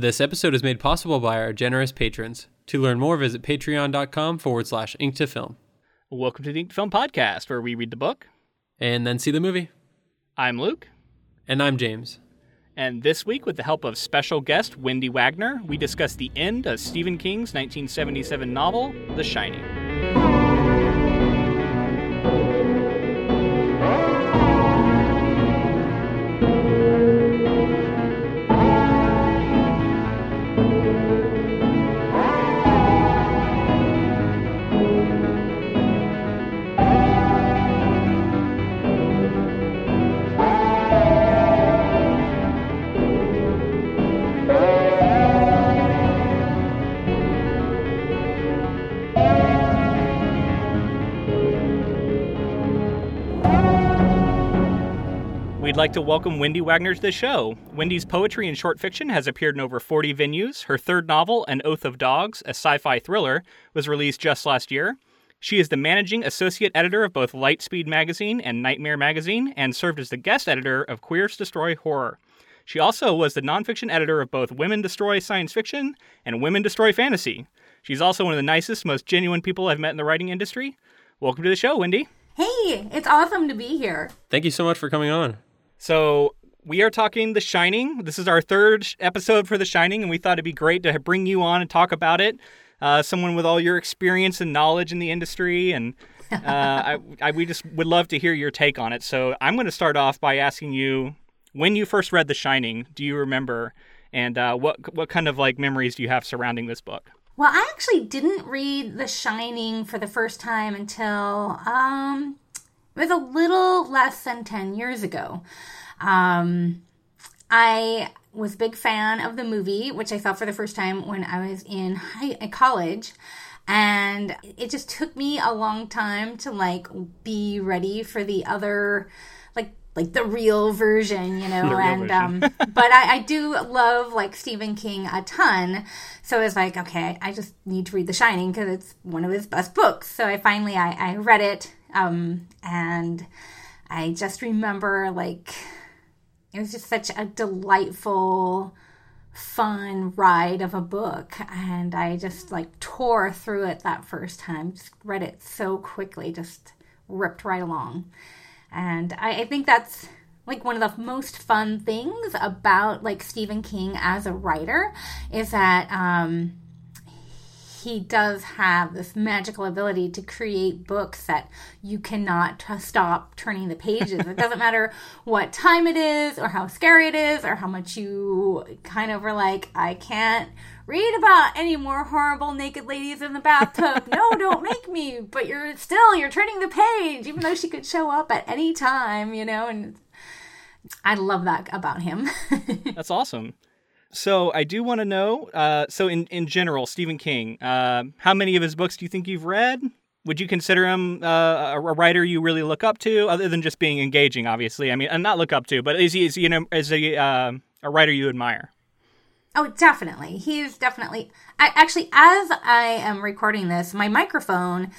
This episode is made possible by our generous patrons. To learn more, visit patreon.com/inktofilm. Welcome to the Ink to Film podcast, where we read the book and then see the movie. I'm Luke. And I'm James. And this week, with the help of special guest Wendy Wagner, we discuss the end of Stephen King's 1977 novel, The Shining. We'd like to welcome Wendy Wagner to the show. Wendy's poetry and short fiction has appeared in over 40 venues. Her third novel, An Oath of Dogs, a sci-fi thriller, was released just last year. She is the managing associate editor of both Lightspeed Magazine and Nightmare Magazine, and served as the guest editor of Queers Destroy Horror. She also was the nonfiction editor of both Women Destroy Science Fiction and Women Destroy Fantasy. She's also one of the nicest, most genuine people I've met in the writing industry. Welcome to the show, Wendy. Hey, it's awesome to be here. Thank you so much for coming on. So we are talking The Shining. This is our third episode for The Shining, and we thought it'd be great to bring you on and talk about it. Someone with all your experience and knowledge in the industry, and we just would love to hear your take on it. So I'm going to start off by asking you, when you first read The Shining, do you remember, and what kind of like memories do you have surrounding this book? Well, I actually didn't read The Shining for the first time until it was a little less than 10 years ago. I was a big fan of the movie, which I saw for the first time when I was in college. And it just took me a long time to, like, be ready for the other, like the real version, you know, and but I do love, like, Stephen King a ton, so it's like, okay, I just need to read The Shining because it's one of his best books. So I finally, I read it, and I just remember, like, it was just such a delightful, fun ride of a book, and I just, like, tore through it that first time, just read it so quickly, just ripped right along. And I think that's, like, one of the most fun things about, like, Stephen King as a writer is that he does have this magical ability to create books that you cannot stop turning the pages. It doesn't matter what time it is or how scary it is or how much you kind of are like, I can't read about any more horrible naked ladies in the bathtub. No, don't make me. But you're turning the page, even though she could show up at any time, you know, and I love that about him. That's awesome. So I do want to know, so in general, Stephen King, how many of his books do you think you've read? Would you consider him a writer you really look up to, other than just being engaging, obviously? I mean, and not look up to, but is he a writer you admire? Oh, definitely. He is definitely. Actually, as I am recording this, my microphone,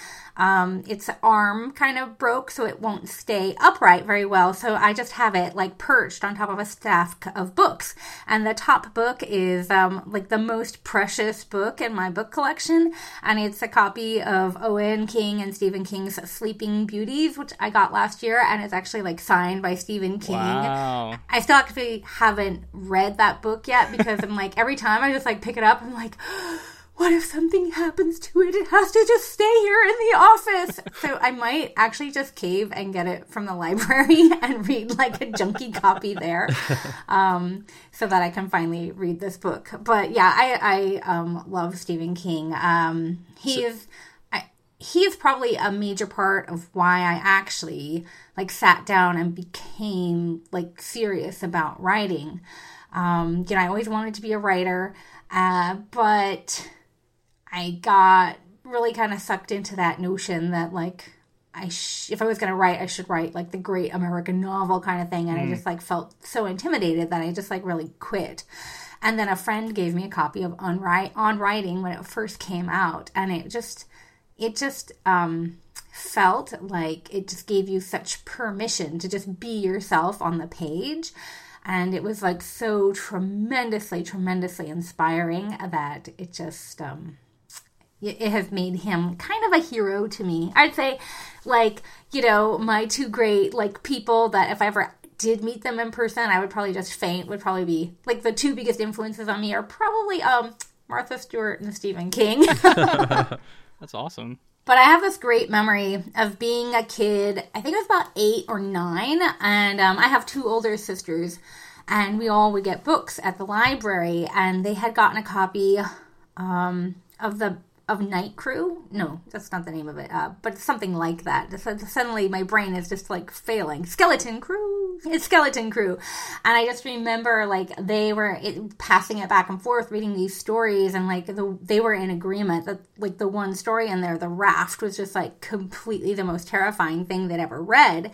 its arm kind of broke, so it won't stay upright very well. So I just have it, like, perched on top of a stack of books. And the top book is, like, the most precious book in my book collection. And it's a copy of Owen King and Stephen King's Sleeping Beauties, which I got last year. And it's actually, like, signed by Stephen King. Wow. I still actually haven't read that book yet because I'm like, every time I just, like, pick it up, I'm like, what if something happens to it? It has to just stay here in the office. So I might actually just cave and get it from the library and read, like, a junky copy there, so that I can finally read this book. But yeah, I love Stephen King. He is probably a major part of why I actually, like, sat down and became, like, serious about writing. You know, I always wanted to be a writer, but I got really kind of sucked into that notion that, like, if I was going to write, I should write, like, the great American novel kind of thing. And I just, like, felt so intimidated that I just, like, really quit. And then a friend gave me a copy of On Writing when it first came out. And it just felt like it just gave you such permission to just be yourself on the page. And it was like so tremendously inspiring that it just, it has made him kind of a hero to me. I'd say, like, you know, my two great, like, people that if I ever did meet them in person, I would probably just faint, would probably be, like, the two biggest influences on me are probably Martha Stewart and Stephen King. That's awesome. But I have this great memory of being a kid, I think I was about 8 or 9, and I have two older sisters, and we all would get books at the library, and they had gotten a copy of Night Crew. No, that's not the name of it, but something like that. So suddenly my brain is just like failing. Skeleton Crew. It's Skeleton Crew. And I just remember like they were passing it back and forth, reading these stories, and like they were in agreement that like the one story in there, the raft, was just like completely the most terrifying thing they'd ever read.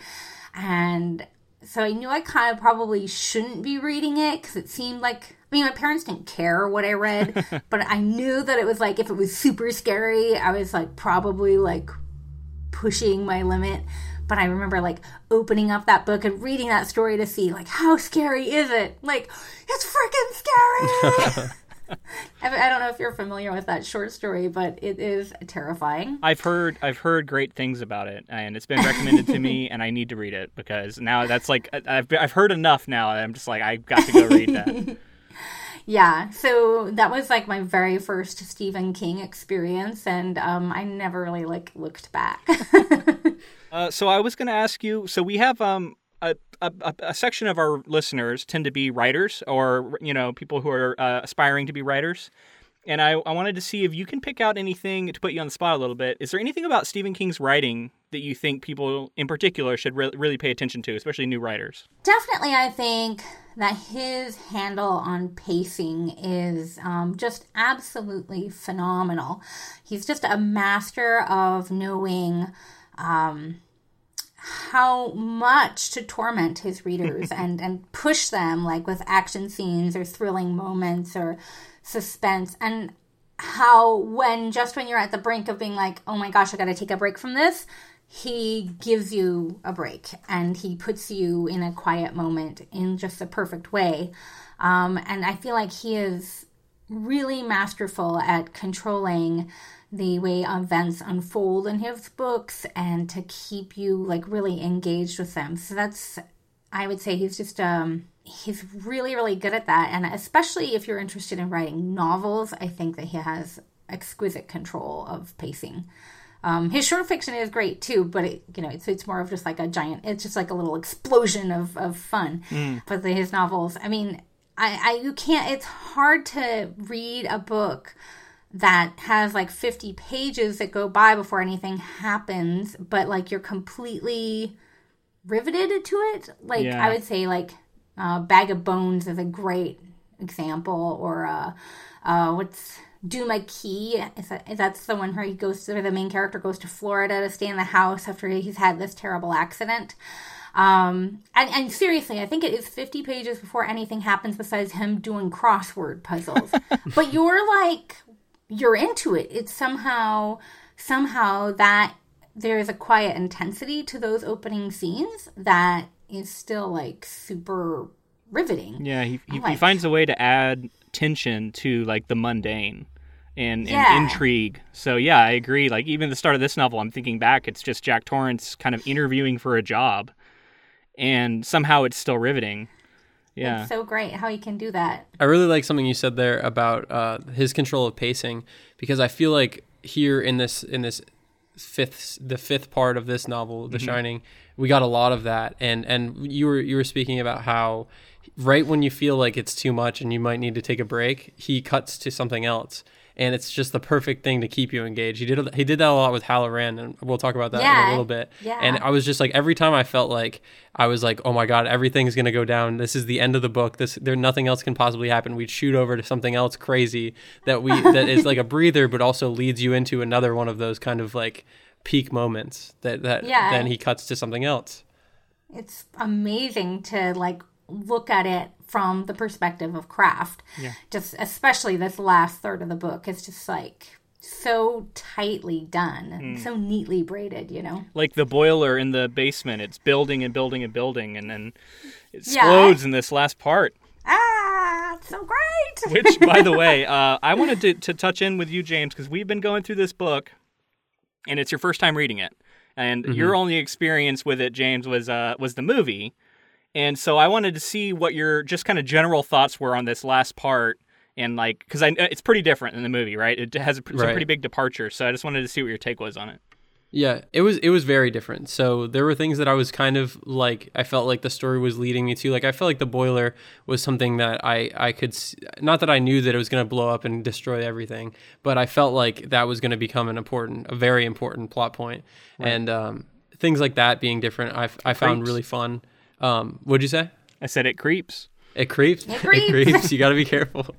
And so I knew I kind of probably shouldn't be reading it because it seemed like, I mean, my parents didn't care what I read, but I knew that it was like, if it was super scary, I was like probably like pushing my limit. But I remember like opening up that book and reading that story to see like, how scary is it? Like, it's freaking scary. I don't know if you're familiar with that short story, but it is terrifying. I've heard great things about it, and it's been recommended to me, and I need to read it because now that's like I've heard enough now, and I'm just like, I've got to go read that. Yeah, so that was like my very first Stephen King experience, and I never really like looked back. So I was going to ask you. So we have a section of our listeners tend to be writers, or you know, people who are aspiring to be writers, and I wanted to see if you can pick out anything to put you on the spot a little bit. Is there anything about Stephen King's writing that you think people in particular should really pay attention to, especially new writers? Definitely, I think that his handle on pacing is just absolutely phenomenal. He's just a master of knowing how much to torment his readers and push them like with action scenes or thrilling moments or suspense, and how when you're at the brink of being like, oh my gosh, I gotta take a break from this, he gives you a break and he puts you in a quiet moment in just the perfect way. And I feel like he is really masterful at controlling the way events unfold in his books and to keep you like really engaged with them. So that's, I would say he's just, he's really, really good at that. And especially if you're interested in writing novels, I think that he has exquisite control of pacing. His short fiction is great too, but it, you know, it's more of just like a giant, it's just like a little explosion of fun. Mm. But his novels, I mean, you can't, it's hard to read a book that has like 50 pages that go by before anything happens, but like you're completely riveted to it. Like, yeah. I would say like Bag of Bones is a great example, or what's Duma Key, that's the one where the main character goes to Florida to stay in the house after he's had this terrible accident. And seriously, I think it is 50 pages before anything happens besides him doing crossword puzzles. But you're like, you're into it. It's somehow that there is a quiet intensity to those opening scenes that is still like super riveting. Yeah, he finds a way to add tension to like the mundane and intrigue. So yeah, I agree. Like even the start of this novel, I'm thinking back, it's just Jack Torrance kind of interviewing for a job, and somehow it's still riveting. Yeah. It's so great how he can do that. I really like something you said there about his control of pacing, because I feel like here in this the fifth part of this novel, The Shining, we got a lot of that. And you were speaking about how right when you feel like it's too much and you might need to take a break, he cuts to something else. And it's just the perfect thing to keep you engaged. He did that a lot with Halloran, and we'll talk about that in a little bit. Yeah. And I was just like, every time I felt like I was like, oh my God, everything's gonna go down. This is the end of the book. There nothing else can possibly happen. We'd shoot over to something else crazy that is like a breather, but also leads you into another one of those kind of like peak moments that then he cuts to something else. It's amazing to like look at it from the perspective of craft. Just especially this last third of the book is just like so tightly done, so neatly braided, you know? Like the boiler in the basement. It's building and building and building, and then it explodes in this last part. Ah, it's so great! Which, by the way, I wanted to touch in with you, James, because we've been going through this book, and it's your first time reading it. And your only experience with it, James, was the movie. And so I wanted to see what your just kind of general thoughts were on this last part. And like, because it's pretty different than the movie, right? It has some pretty big departure. So I just wanted to see what your take was on it. Yeah, it was very different. So there were things that I was kind of like, I felt like the story was leading me to. Like, I felt like the boiler was something that I could, not that I knew that it was going to blow up and destroy everything, but I felt like that was going to become a very important plot point. Right. And things like that being different, I found really fun. What'd you say? I said it creeps. It creeps. It creeps. It creeps. You got to be careful.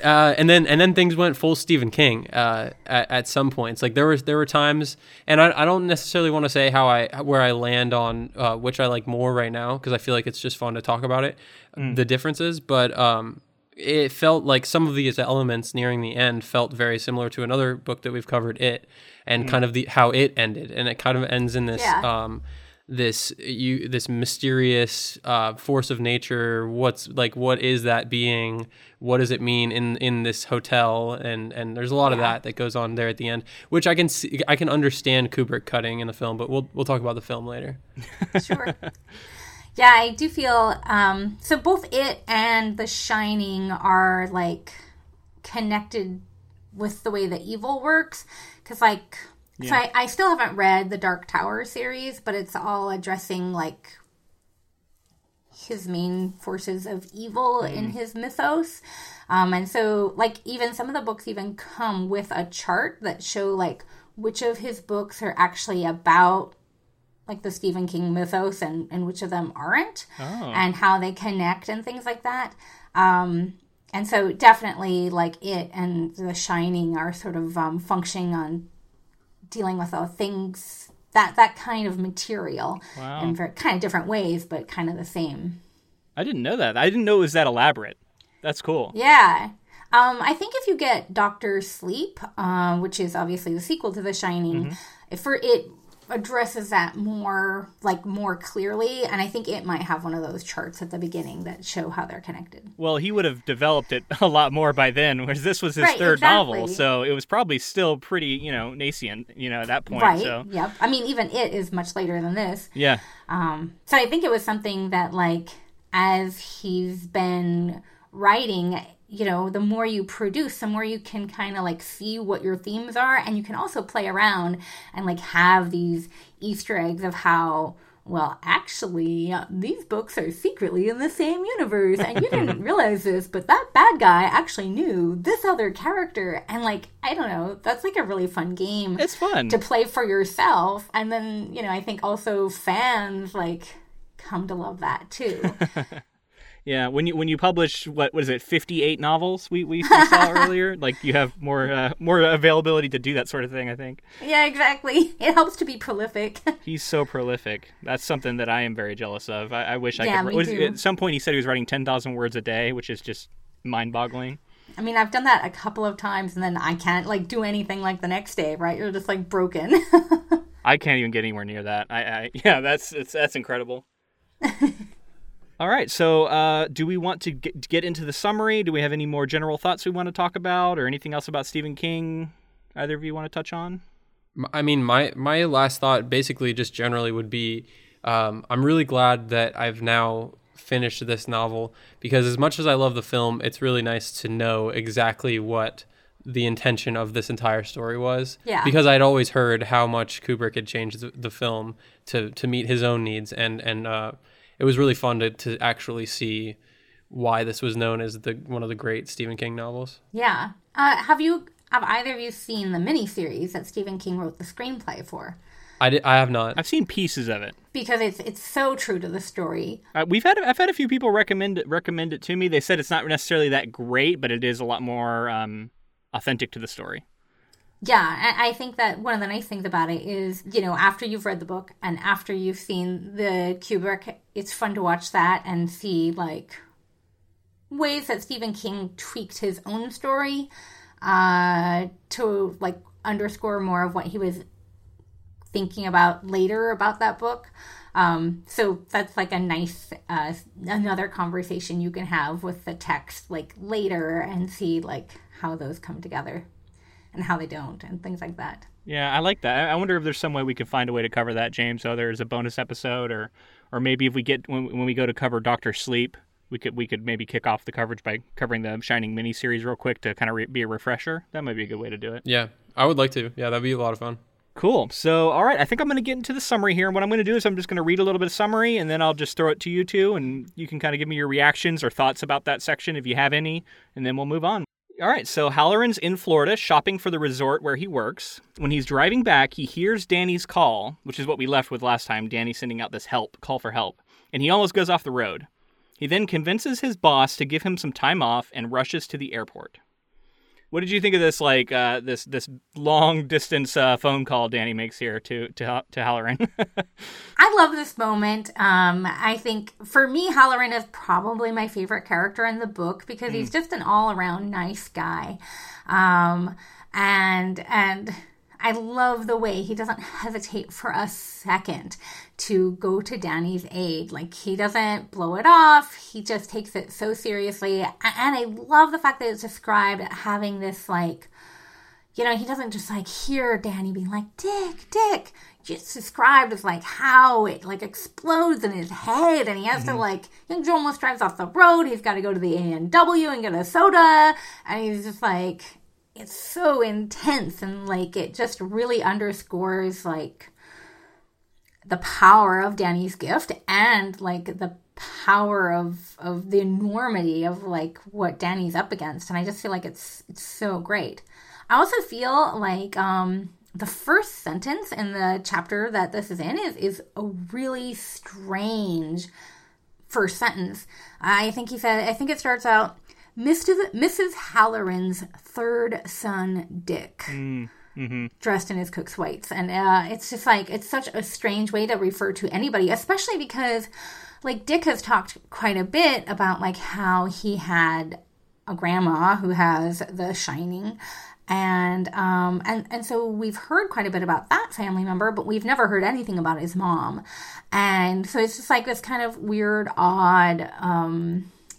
And then things went full Stephen King at some points. Like there were times, and I don't necessarily want to say where I land on which I like more right now, because I feel like it's just fun to talk about it, the differences. But it felt like some of these elements nearing the end felt very similar to another book that we've covered, It, and kind of how it ended, and it kind of ends in this. Yeah. This mysterious force of nature. What is that being? What does it mean in this hotel? And there's a lot of that goes on there at the end, which I can understand Kubrick cutting in the film, but we'll talk about the film later. Sure. Yeah, I do feel so. Both It and The Shining are like connected with the way that evil works, because like. Yeah. So I still haven't read the Dark Tower series, but it's all addressing, like, his main forces of evil in his mythos. And so, like, even some of the books even come with a chart that show, like, which of his books are actually about, like, the Stephen King mythos and which of them aren't. Oh. And how they connect and things like that. And so definitely, like, It and The Shining are sort of functioning on dealing with all things that kind of material in very kind of different ways, but kind of the same. I didn't know that. I didn't know it was that elaborate. That's cool. Yeah. I think if you get Doctor Sleep, which is obviously the sequel to The Shining, it addresses that more clearly, and I think it might have one of those charts at the beginning that show how they're connected. Well, he would have developed it a lot more by then, whereas this was his third novel, so it was probably still pretty, nascent, at that point. Right, so. Yep. I mean, even It is much later than this. Yeah. So I think it was something that, like, as he's been writing, the more you produce, the more you can kind of like see what your themes are. And you can also play around and like have these Easter eggs of how, well, actually, these books are secretly in the same universe. And you didn't realize this, but that bad guy actually knew this other character. And like, I don't know, that's like a really fun game. It's fun to play for yourself. And then, I think also fans like come to love that too. Yeah, when you publish what is it, 58 novels we saw earlier, like you have more availability to do that sort of thing, I think. Yeah, exactly. It helps to be prolific. He's so prolific. That's something that I am very jealous of. I wish I could. At some point, he said he was writing 10,000 words a day, which is just mind-boggling. I mean, I've done that a couple of times, and then I can't like do anything like the next day, right? You're just like broken. I can't even get anywhere near that. That's incredible. All right, so do we want to get into the summary? Do we have any more general thoughts we want to talk about, or anything else about Stephen King either of you want to touch on? I mean, my last thought basically just generally would be I'm really glad that I've now finished this novel, because as much as I love the film, it's really nice to know exactly what the intention of this entire story was. Yeah. Because I'd always heard how much Kubrick had changed the film to meet his own needs, and it was really fun to actually see why this was known as one of the great Stephen King novels. Yeah. Have either of you seen the miniseries that Stephen King wrote the screenplay for? I have not. I've seen pieces of it. Because it's so true to the story. I've had a few people recommend it to me. They said it's not necessarily that great, but it is a lot more authentic to the story. Yeah, I think that one of the nice things about it is, after you've read the book and after you've seen the Kubrick, it's fun to watch that and see, like, ways that Stephen King tweaked his own story to like underscore more of what he was thinking about later about that book. So that's like a nice, another conversation you can have with the text like later and see like how those come together and how they don't and things like that. Yeah, I like that. I wonder if there's some way we could find a way to cover that, James. So there's a bonus episode, or maybe if we get, when we go to cover Doctor Sleep, we could maybe kick off the coverage by covering the Shining miniseries real quick to kind of be a refresher. That might be a good way to do it. Yeah, I would like to. Yeah, that'd be a lot of fun. Cool. So, all right, I think I'm going to get into the summary here. And what I'm going to do is I'm just going to read a little bit of summary, and then I'll just throw it to you two, and you can kind of give me your reactions or thoughts about that section if you have any, and then we'll move on. All right, so Halloran's in Florida shopping for the resort where he works. When he's driving back, he hears Danny's call, which is what we left with last time, Danny sending out this call for help, and he almost goes off the road. He then convinces his boss to give him some time off and rushes to the airport. What did you think of this, like this long distance phone call Danny makes here to Halloran? I love this moment. I think for me, Halloran is probably my favorite character in the book because he's just an all around nice guy, and I love the way he doesn't hesitate for a second to go to Danny's aid. Like, he doesn't blow it off. He just takes it so seriously. And I love the fact that it's described having this, like, you know, he doesn't just, like, hear Danny being like, Dick. It's described as, like, how it, like, explodes in his head. And he has to, like, he almost drives off the road. He's got to go to the A&W and get a soda. And he's just, like... It's so intense, and, like, it just really underscores, like, the power of Danny's gift and, like, the power of the enormity of, like, what Danny's up against. And I just feel like it's so great. I also feel like the first sentence in the chapter that this is in is a really strange first sentence. I think it starts out, Mrs. Halloran's third son, Dick, dressed in his cook's whites. And it's just like, it's such a strange way to refer to anybody, especially because, like, Dick has talked quite a bit about, like, how he had a grandma who has The Shining. And so we've heard quite a bit about that family member, but we've never heard anything about his mom. And so it's just like this kind of weird, odd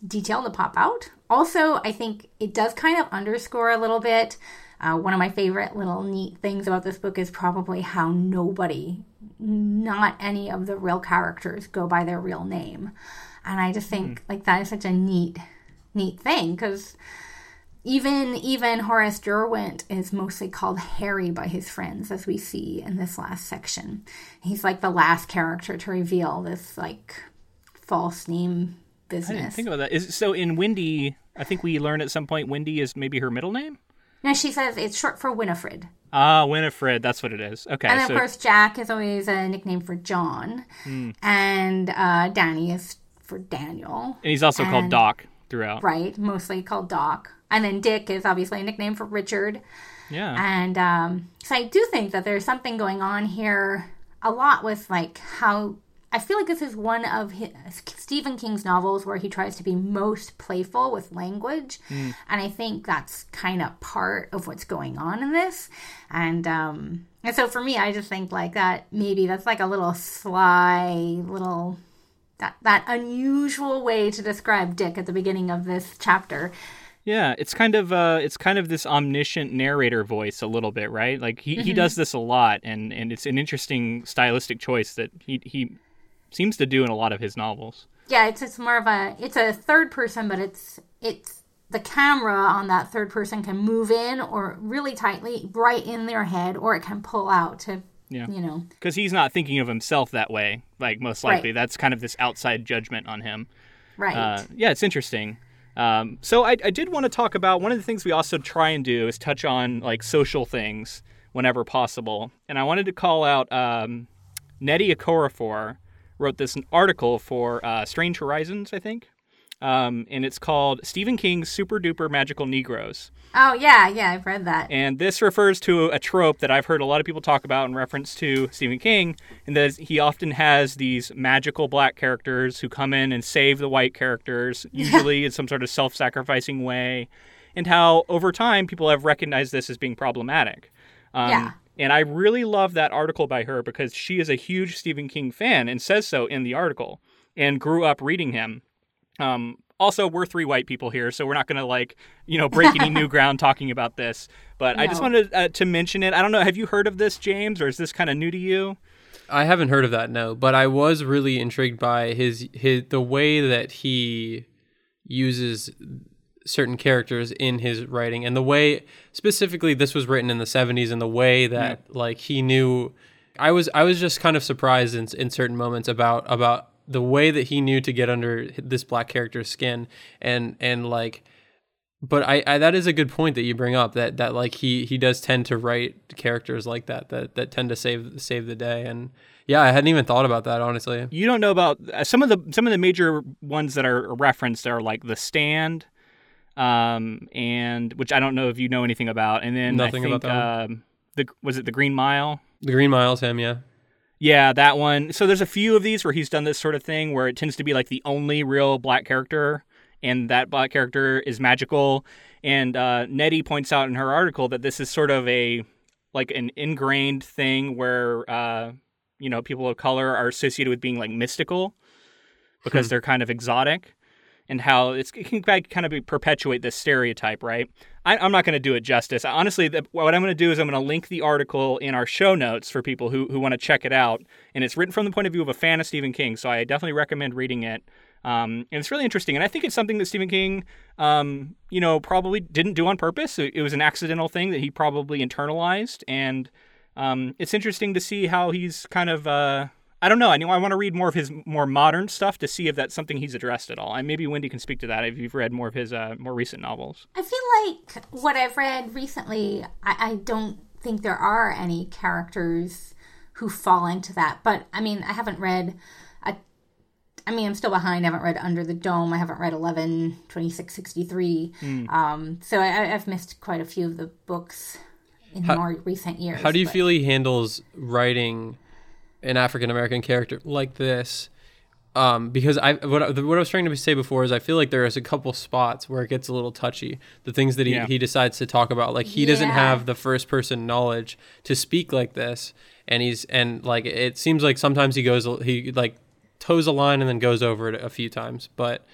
detail to pop out. Also, I think it does kind of underscore a little bit. One of my favorite little neat things about this book is probably how nobody, not any of the real characters, go by their real name. And I just think like that is such a neat thing, because even Horace Derwent is mostly called Harry by his friends, as we see in this last section. He's like the last character to reveal this like false name business. I didn't think about that. So in Wendy, I think we learned at some point Wendy is maybe her middle name? No, she says it's short for Winifred. Ah, Winifred. That's what it is. Okay. And of course, Jack is always a nickname for John. And Danny is for Daniel. And he's also called Doc throughout. Right. Mostly called Doc. And then Dick is obviously a nickname for Richard. Yeah. And so I do think that there's something going on here a lot with like how... I feel like this is one of Stephen King's novels where he tries to be most playful with language. And I think that's kind of part of what's going on in this. And so for me, I just think like that, maybe that's like a little sly, little, that unusual way to describe Dick at the beginning of this chapter. Yeah, it's kind of this omniscient narrator voice a little bit, right? Like he does this a lot, and it's an interesting stylistic choice that he seems to do in a lot of his novels. Yeah, it's more of a third person, but it's the camera on that third person can move in or really tightly right in their head, or it can pull out to, you know. Because he's not thinking of himself that way, like most likely. Right. That's kind of this outside judgment on him. Right. Yeah, it's interesting. So I did want to talk about, one of the things we also try and do is touch on like social things whenever possible. And I wanted to call out Nnedi Okorafor wrote this article for Strange Horizons, I think. And it's called Stephen King's Super Duper Magical Negroes. Oh, yeah, I've read that. And this refers to a trope that I've heard a lot of people talk about in reference to Stephen King, and that he often has these magical black characters who come in and save the white characters, usually in some sort of self-sacrificing way. and how over time people have recognized this as being problematic. And I really love that article by her because she is a huge Stephen King fan and says so in the article and grew up reading him. Also, we're three white people here, so we're not going to, like, you know, break any new ground talking about this. But no. I just wanted to mention it. I don't know. Have you heard of this, James, or is this kind of new to you? I haven't heard of that, no. But I was really intrigued by the way that he uses certain characters in his writing, and the way specifically this was written in the 70s, and the way that like he knew. I was just kind of surprised in certain moments about the way that he knew to get under this black character's skin, and like. But I that is a good point that you bring up, that like he does tend to write characters like that tend to save the day. And yeah, I hadn't even thought about that, honestly. You don't know about some of the major ones that are referenced are like The Stand. And which I don't know if you know anything about, and then nothing, I think, about that. Was it The Green Mile? The Green Mile's him, yeah. Yeah, that one. So there's a few of these where he's done this sort of thing where it tends to be like the only real black character, and that black character is magical. And Nnedi points out in her article that this is sort of an ingrained thing where people of color are associated with being like mystical because they're kind of exotic. And how it can kind of perpetuate this stereotype, right? I'm not going to do it justice. Honestly, what I'm going to do is I'm going to link the article in our show notes for people who want to check it out. And it's written from the point of view of a fan of Stephen King, so I definitely recommend reading it. And it's really interesting. And I think it's something that Stephen King, probably didn't do on purpose. It was an accidental thing that he probably internalized. And it's interesting to see how he's kind of... I don't know. I want to read more of his more modern stuff to see if that's something he's addressed at all. And maybe Wendy can speak to that if you've read more of his more recent novels. I feel like what I've read recently, I don't think there are any characters who fall into that. But, I mean, I haven't read... I'm still behind. I haven't read Under the Dome. I haven't read 11/22/63. So I've missed quite a few of the books in more recent years. How do you feel he handles writing... an African-American character like this, because what I was trying to say before is I feel like there is a couple spots where it gets a little touchy, the things that he decides to talk about, like he doesn't have the first person knowledge to speak like this, and it seems like sometimes he toes a line and then goes over it a few times, but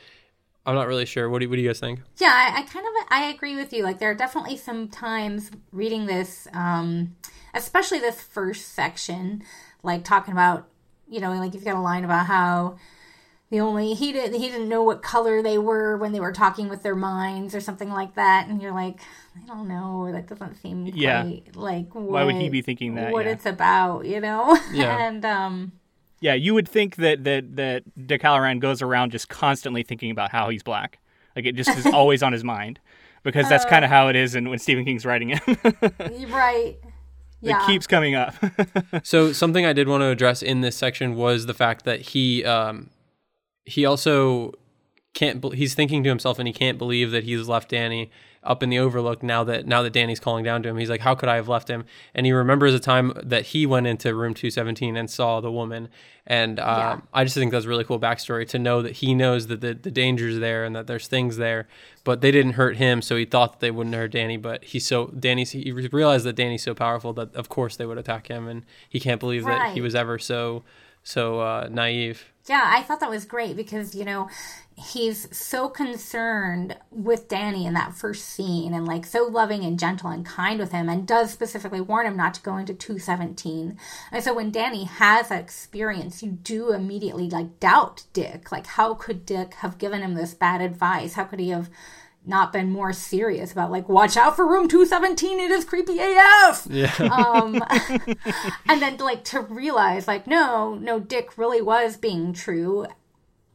I'm not really sure. What do you guys think? Yeah, I agree with you. Like, there are definitely some times reading this, especially this first section, like talking about, you've got a line about how he didn't know what color they were when they were talking with their minds or something like that, and you're like, I don't know, that doesn't seem quite like why would he be thinking that? What it's about, Yeah. And yeah, you would think that DeCalloran goes around just constantly thinking about how he's black, like it just is always on his mind, because that's kind of how it is, and when Stephen King's writing it, right. It keeps coming up. So something I did want to address in this section was the fact that he also he's thinking to himself, and he can't believe that he's left Danny up in the Overlook now that Danny's calling down to him. He's like, how could I have left him? And he remembers a time that he went into room 217 and saw the woman. And I just think that's a really cool backstory to know that he knows that the danger's there and that there's things there, but they didn't hurt him. So he thought that they wouldn't hurt Danny, but he realized that Danny's so powerful that of course they would attack him, and he can't believe that he was ever so naive. Yeah, I thought that was great because, he's so concerned with Danny in that first scene and, like, so loving and gentle and kind with him, and does specifically warn him not to go into 217. And so when Danny has that experience, you do immediately, like, doubt Dick. Like, how could Dick have given him this bad advice? How could he have not been more serious about, like, watch out for room 217, it is creepy AF. Yeah. And then, like, to realize, like, no, Dick really was being true.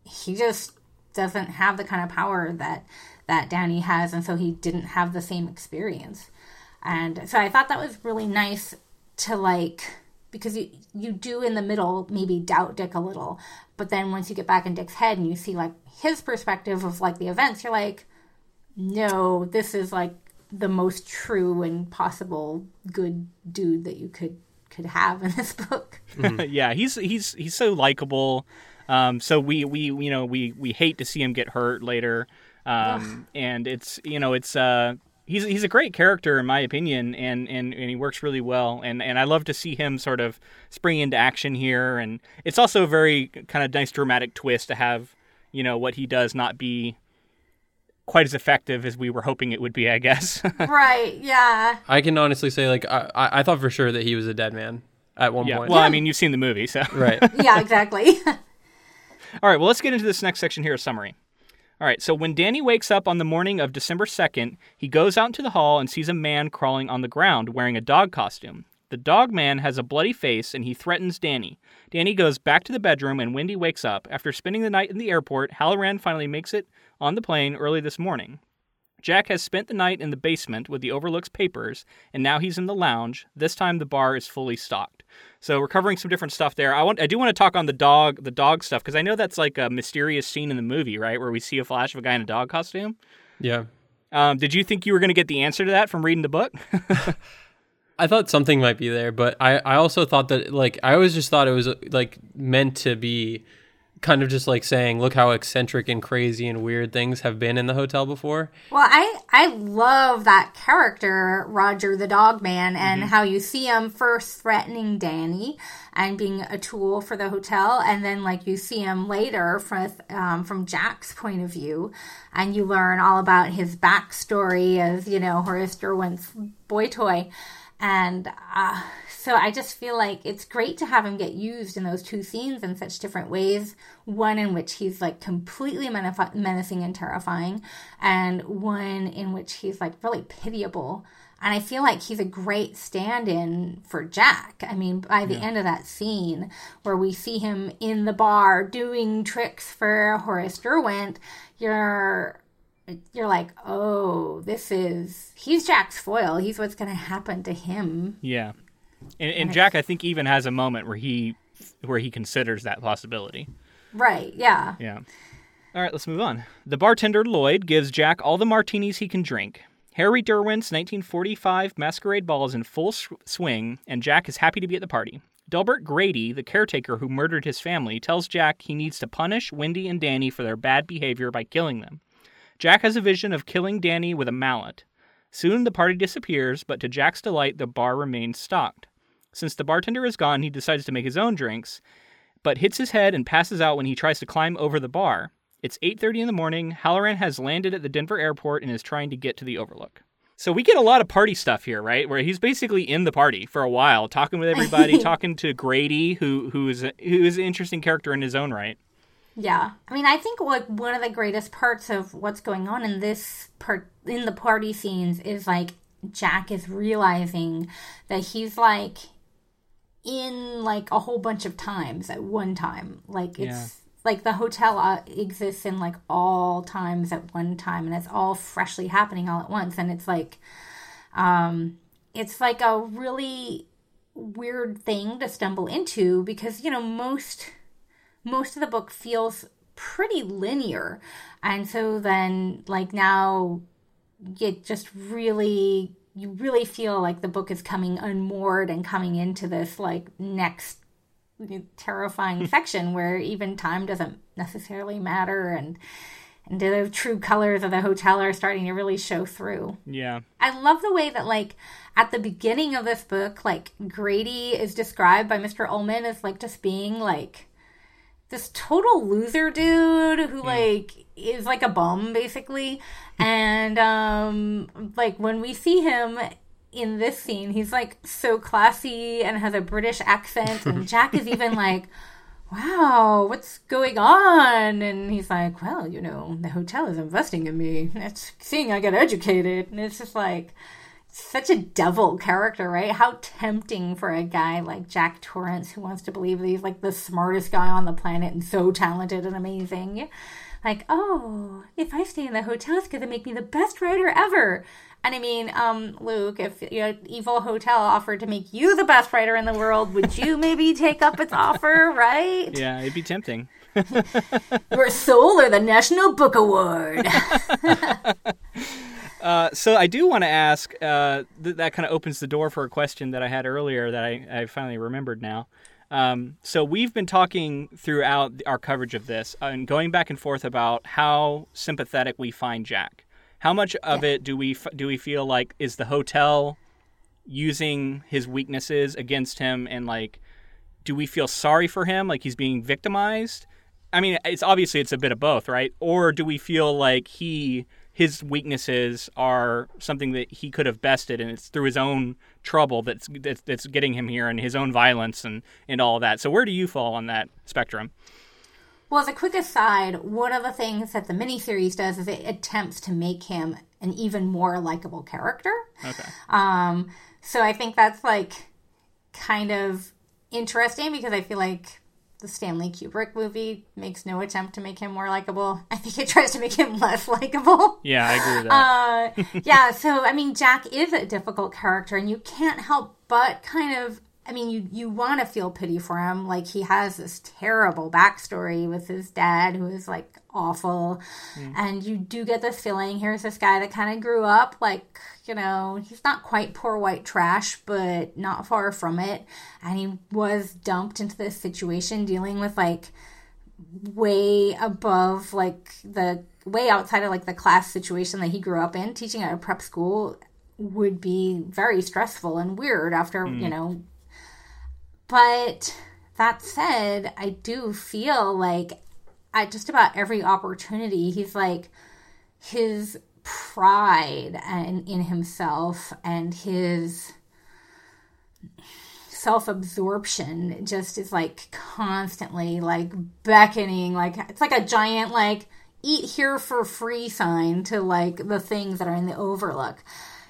He just doesn't have the kind of power that Danny has, and so he didn't have the same experience. And so I thought that was really nice to, like, because you do in the middle maybe doubt Dick a little, but then once you get back in Dick's head and you see, like, his perspective of, like, the events, you're like, no, this is, like, the most true and possible good dude that you could have in this book. Yeah, he's so likable. So we hate to see him get hurt later. And it's, you know, it's he's a great character in my opinion, and he works really well, and I love to see him sort of spring into action here, and it's also a very kind of nice dramatic twist to have, you know, what he does not be quite as effective as we were hoping it would be, I guess. Right, yeah. I can honestly say, like, I thought for sure that he was a dead man at one point. Well, I mean, you've seen the movie, so. Right. Yeah, exactly. All right, well, let's get into this next section here, a summary. All right, so when Danny wakes up on the morning of December 2nd, he goes out into the hall and sees a man crawling on the ground wearing a dog costume. The dog man has a bloody face, and he threatens Danny. Danny goes back to the bedroom, and Wendy wakes up. After spending the night in the airport, Halloran finally makes it on the plane early this morning. Jack has spent the night in the basement with the Overlook's papers, and now he's in the lounge. This time, the bar is fully stocked. So we're covering some different stuff there. I do want to talk on the dog stuff, because I know that's like a mysterious scene in the movie, right, where we see a flash of a guy in a dog costume. Yeah. Did you think you were going to get the answer to that from reading the book? I thought something might be there, but I also thought that, like, I always just thought it was, like, meant to be kind of just, like, saying, look how eccentric and crazy and weird things have been in the hotel before. Well, I love that character, Roger the Dog Man, and how you see him first threatening Danny and being a tool for the hotel, and then, like, you see him later from Jack's point of view, and you learn all about his backstory as, you know, Horace Derwent's boy toy. And so I just feel like it's great to have him get used in those two scenes in such different ways. One in which he's, like, completely menacing and terrifying, and one in which he's, like, really pitiable. And I feel like he's a great stand-in for Jack. I mean, by the end of that scene where we see him in the bar doing tricks for Horace Derwent, you're like, oh, he's Jack's foil. He's what's going to happen to him. Yeah. And Jack, I think, even has a moment where he considers that possibility. Right, yeah. Yeah. All right, let's move on. The bartender, Lloyd, gives Jack all the martinis he can drink. Harry Derwent's 1945 masquerade ball is in full swing, and Jack is happy to be at the party. Delbert Grady, the caretaker who murdered his family, tells Jack he needs to punish Wendy and Danny for their bad behavior by killing them. Jack has a vision of killing Danny with a mallet. Soon the party disappears, but to Jack's delight, the bar remains stocked. Since the bartender is gone, he decides to make his own drinks, but hits his head and passes out when he tries to climb over the bar. It's 8:30 in the morning. Halloran has landed at the Denver airport and is trying to get to the Overlook. So we get a lot of party stuff here, right? Where he's basically in the party for a while, talking with everybody, talking to Grady, who is an interesting character in his own right. Yeah. I mean, I think, like, one of the greatest parts of what's going on in this part, in the party scenes, is, like, Jack is realizing that he's, like, in, like, a whole bunch of times at one time. Like, it's, like, the hotel exists in, like, all times at one time, and it's all freshly happening all at once. And it's, like, a really weird thing to stumble into because, you know, most of the book feels pretty linear. And so then, like, now you really feel like the book is coming unmoored and coming into this, like, next terrifying section where even time doesn't necessarily matter, and the true colors of the hotel are starting to really show through. Yeah. I love the way that, like, at the beginning of this book, like, Grady is described by Mr. Ullman as, like, just being, like, this total loser dude who, like, is, like, a bum, basically. And, like, when we see him in this scene, he's, like, so classy and has a British accent. And Jack is even like, wow, what's going on? And he's like, well, you know, the hotel is investing in me. It's seeing I get educated. And it's just, like, such a devil character, right? How tempting for a guy like Jack Torrance who wants to believe that he's, like, the smartest guy on the planet and so talented and amazing. Like, oh, if I stay in the hotel, it's going to make me the best writer ever. And I mean, Luke, if your evil hotel offered to make you the best writer in the world, would you maybe take up its offer, right? Yeah, it'd be tempting. Your soul or the National Book Award. So I do want to ask, that kind of opens the door for a question that I had earlier that I finally remembered now. So we've been talking throughout our coverage of this and going back and forth about how sympathetic we find Jack. How much of it do we feel like is the hotel using his weaknesses against him, and like, do we feel sorry for him, like he's being victimized? I mean, it's obviously it's a bit of both, right? Or do we feel like his weaknesses are something that he could have bested, and it's through his own trouble that's getting him here, and his own violence and all of that? So where do you fall on that spectrum? Well, as a quick aside, one of the things that the miniseries does is it attempts to make him an even more likable character. Okay. So I think that's like kind of interesting, because I feel like the Stanley Kubrick movie makes no attempt to make him more likable. I think it tries to make him less likable. Yeah, I agree with that. Yeah, so, I mean, Jack is a difficult character, and you can't help but kind of, I mean, you want to feel pity for him. Like, he has this terrible backstory with his dad, who is, like, awful. Mm. And you do get this feeling, here's this guy that kind of grew up, like, you know, he's not quite poor white trash, but not far from it. And he was dumped into this situation dealing with, like, way above, like, the way outside of, like, the class situation that he grew up in. Teaching at a prep school would be very stressful and weird after, you know. But that said, I do feel like at just about every opportunity, he's like, his pride and in himself and his self-absorption just is like constantly like beckoning. Like, it's like a giant like eat here for free sign to like the things that are in the Overlook.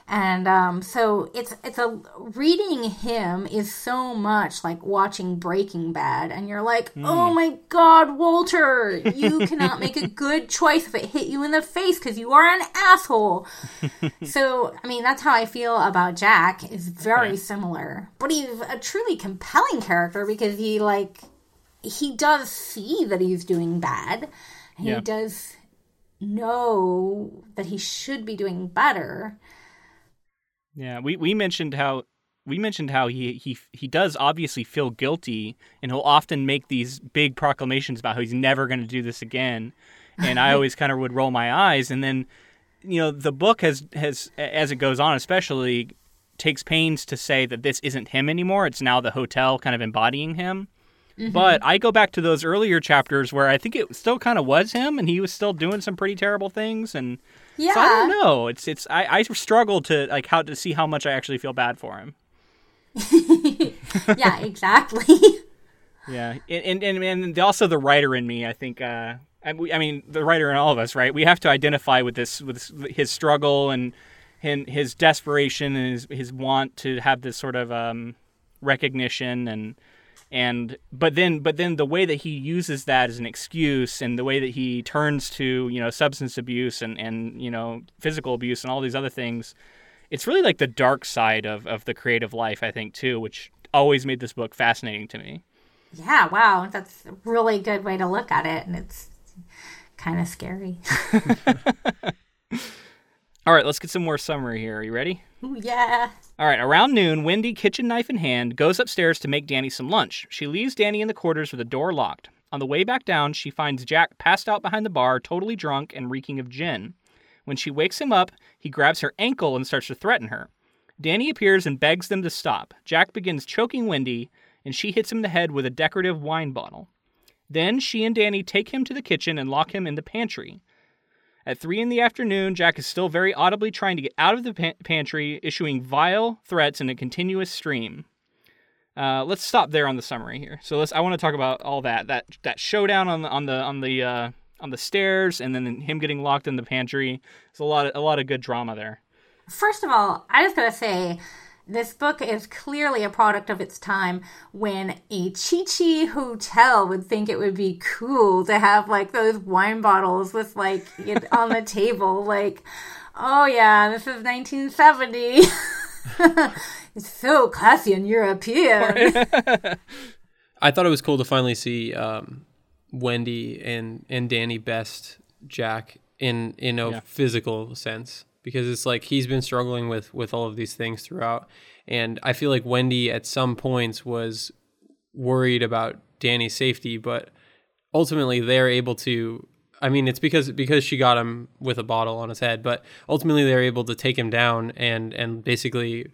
And so it's a reading him is so much like watching Breaking Bad, and you're like, oh my God, Walter, you cannot make a good choice if it hit you in the face because you are an asshole. So, I mean, that's how I feel about Jack, is very similar. But he's a truly compelling character because he like, he does see that he's doing bad, and he does know that he should be doing better. Yeah, we mentioned how he does obviously feel guilty, and he'll often make these big proclamations about how he's never going to do this again, and I always kind of would roll my eyes. And then, you know, the book has as it goes on, especially, takes pains to say that this isn't him anymore. It's now the hotel kind of embodying him. Mm-hmm. But I go back to those earlier chapters where I think it still kind of was him, and he was still doing some pretty terrible things, and so I don't know. It's I struggle to like how to see how much I actually feel bad for him. Yeah, exactly. Yeah, and also the writer in me, I think. I mean, the writer in all of us, right? We have to identify with this, with his struggle and his desperation and his want to have this sort of recognition and. But then the way that he uses that as an excuse, and the way that he turns to, you know, substance abuse and you know, physical abuse and all these other things, it's really like the dark side of the creative life, I think, too, which always made this book fascinating to me. Yeah, wow. That's a really good way to look at it, and it's kind of scary. All right, let's get some more summary here. Are you ready? Ooh, yeah. All right, around noon, Wendy, kitchen knife in hand, goes upstairs to make Danny some lunch. She leaves Danny in the quarters with the door locked. On the way back down, she finds Jack passed out behind the bar, totally drunk and reeking of gin. When she wakes him up, he grabs her ankle and starts to threaten her. Danny appears and begs them to stop. Jack begins choking Wendy, and she hits him in the head with a decorative wine bottle. Then she and Danny take him to the kitchen and lock him in the pantry. At 3 in the afternoon, Jack is still very audibly trying to get out of the pantry, issuing vile threats in a continuous stream. Let's stop there on the summary here. So I want to talk about all that showdown on the stairs, and then him getting locked in the pantry. There's a lot of good drama there. First of all, I just gotta say, this book is clearly a product of its time, when a chi-chi hotel would think it would be cool to have, like, those wine bottles with, like, on the table. Like, oh, yeah, this is 1970. It's so classy and European. I thought it was cool to finally see Wendy and Danny best Jack in a physical sense. Because it's like he's been struggling with all of these things throughout. And I feel like Wendy at some points was worried about Danny's safety, but ultimately they're able to, I mean, it's because she got him with a bottle on his head, but ultimately they're able to take him down and basically,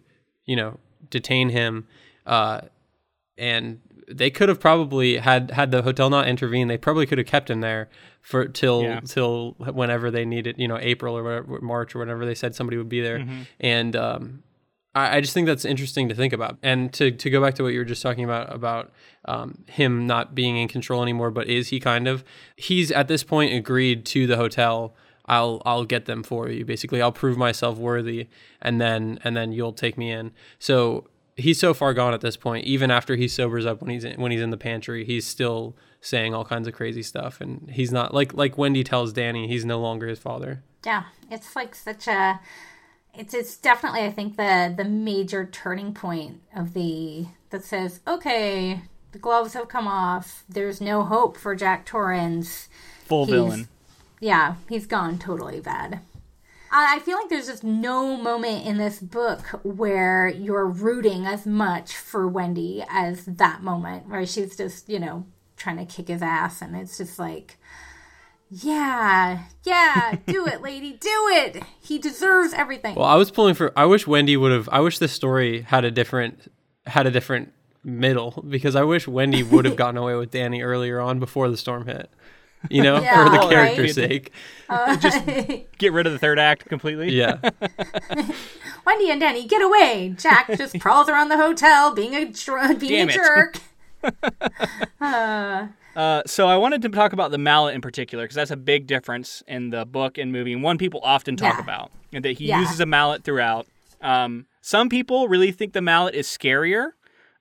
you know, detain him. And they could have probably had the hotel not intervened, they probably could have kept him there for till whenever they needed, you know, April or whatever, March or whenever they said somebody would be there. Mm-hmm. And I just think that's interesting to think about. And to go back to what you were just talking about him not being in control anymore, but is he kind of? He's at this point agreed to the hotel. I'll get them for you. Basically, I'll prove myself worthy, and then you'll take me in. So he's so far gone at this point. Even after he sobers up, when he's in the pantry, he's still saying all kinds of crazy stuff. And he's not like Wendy tells Danny, he's no longer his father. Yeah, it's like such a. It's definitely, I think, the major turning point of that says, okay, the gloves have come off. There's no hope for Jack Torrance. Full villain. Yeah, he's gone totally bad. I feel like there's just no moment in this book where you're rooting as much for Wendy as that moment where she's just, you know, trying to kick his ass. And it's just like... Yeah, do it, lady, do it. He deserves everything. Well, I wish Wendy would have, I wish this story had a different middle, because I wish Wendy would have gotten away with Danny earlier on before the storm hit, you know, for the character's sake. Just get rid of the third act completely. Yeah. Wendy and Danny, get away. Jack just prowls around the hotel being a jerk. So I wanted to talk about the mallet in particular, because that's a big difference in the book and movie, and one people often talk about, and that he uses a mallet throughout. Some people really think the mallet is scarier,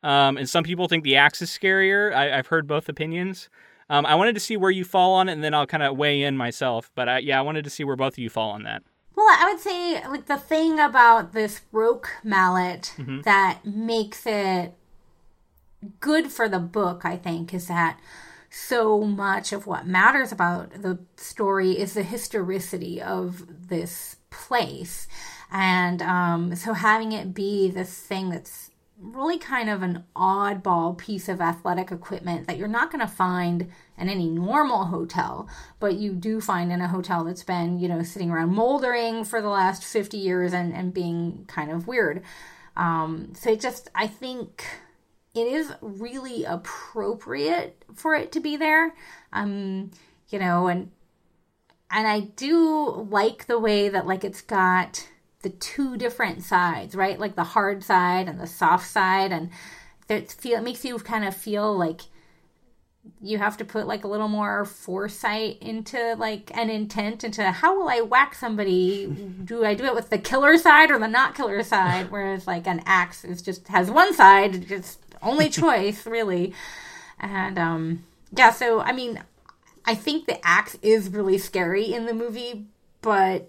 and some people think the axe is scarier. I've heard both opinions. I wanted to see where you fall on it, and then I'll kind of weigh in myself. But I wanted to see where both of you fall on that. Well, I would say like the thing about this roque mallet that makes it good for the book, I think, is that so much of what matters about the story is the historicity of this place. And so having it be this thing that's really kind of an oddball piece of athletic equipment that you're not going to find in any normal hotel, but you do find in a hotel that's been, you know, sitting around moldering for the last 50 years and being kind of weird. So it just, I think... it is really appropriate for it to be there, you know, and I do like the way that, like, it's got the two different sides, right? Like the hard side and the soft side, and it makes you kind of feel like you have to put, like, a little more foresight into, like, an intent into how will I whack somebody? Do I do it with the killer side or the not killer side? Whereas, like, an axe is just has one side, just only choice, really. And, so, I mean, I think the axe is really scary in the movie, but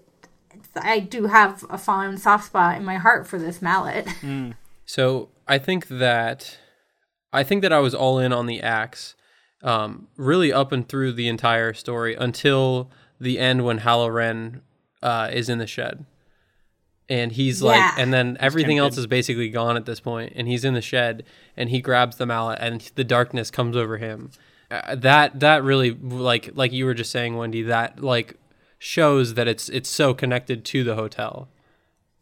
I do have a fond soft spot in my heart for this mallet. Mm. So, I think that I was all in on the axe. Really up and through the entire story until the end when Halloran is in the shed. And he's like, and then everything else is basically gone at this point. And he's in the shed and he grabs the mallet and the darkness comes over him. That really, like you were just saying, Wendy, that like shows that it's so connected to the hotel.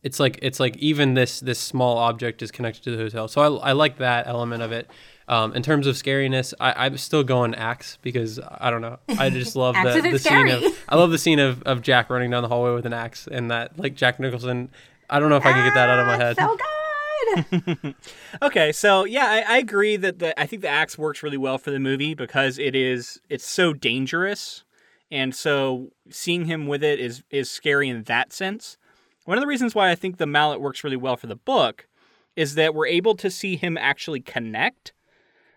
It's like even this small object is connected to the hotel. So I like that element of it. In terms of scariness, I'm still going axe because I don't know. I just love the scene of Jack running down the hallway with an axe, and that like Jack Nicholson. I don't know if I can get that out of my head. So good. Okay, so yeah, I agree that I think the axe works really well for the movie because it's so dangerous, and so seeing him with it is scary in that sense. One of the reasons why I think the mallet works really well for the book is that we're able to see him actually connect.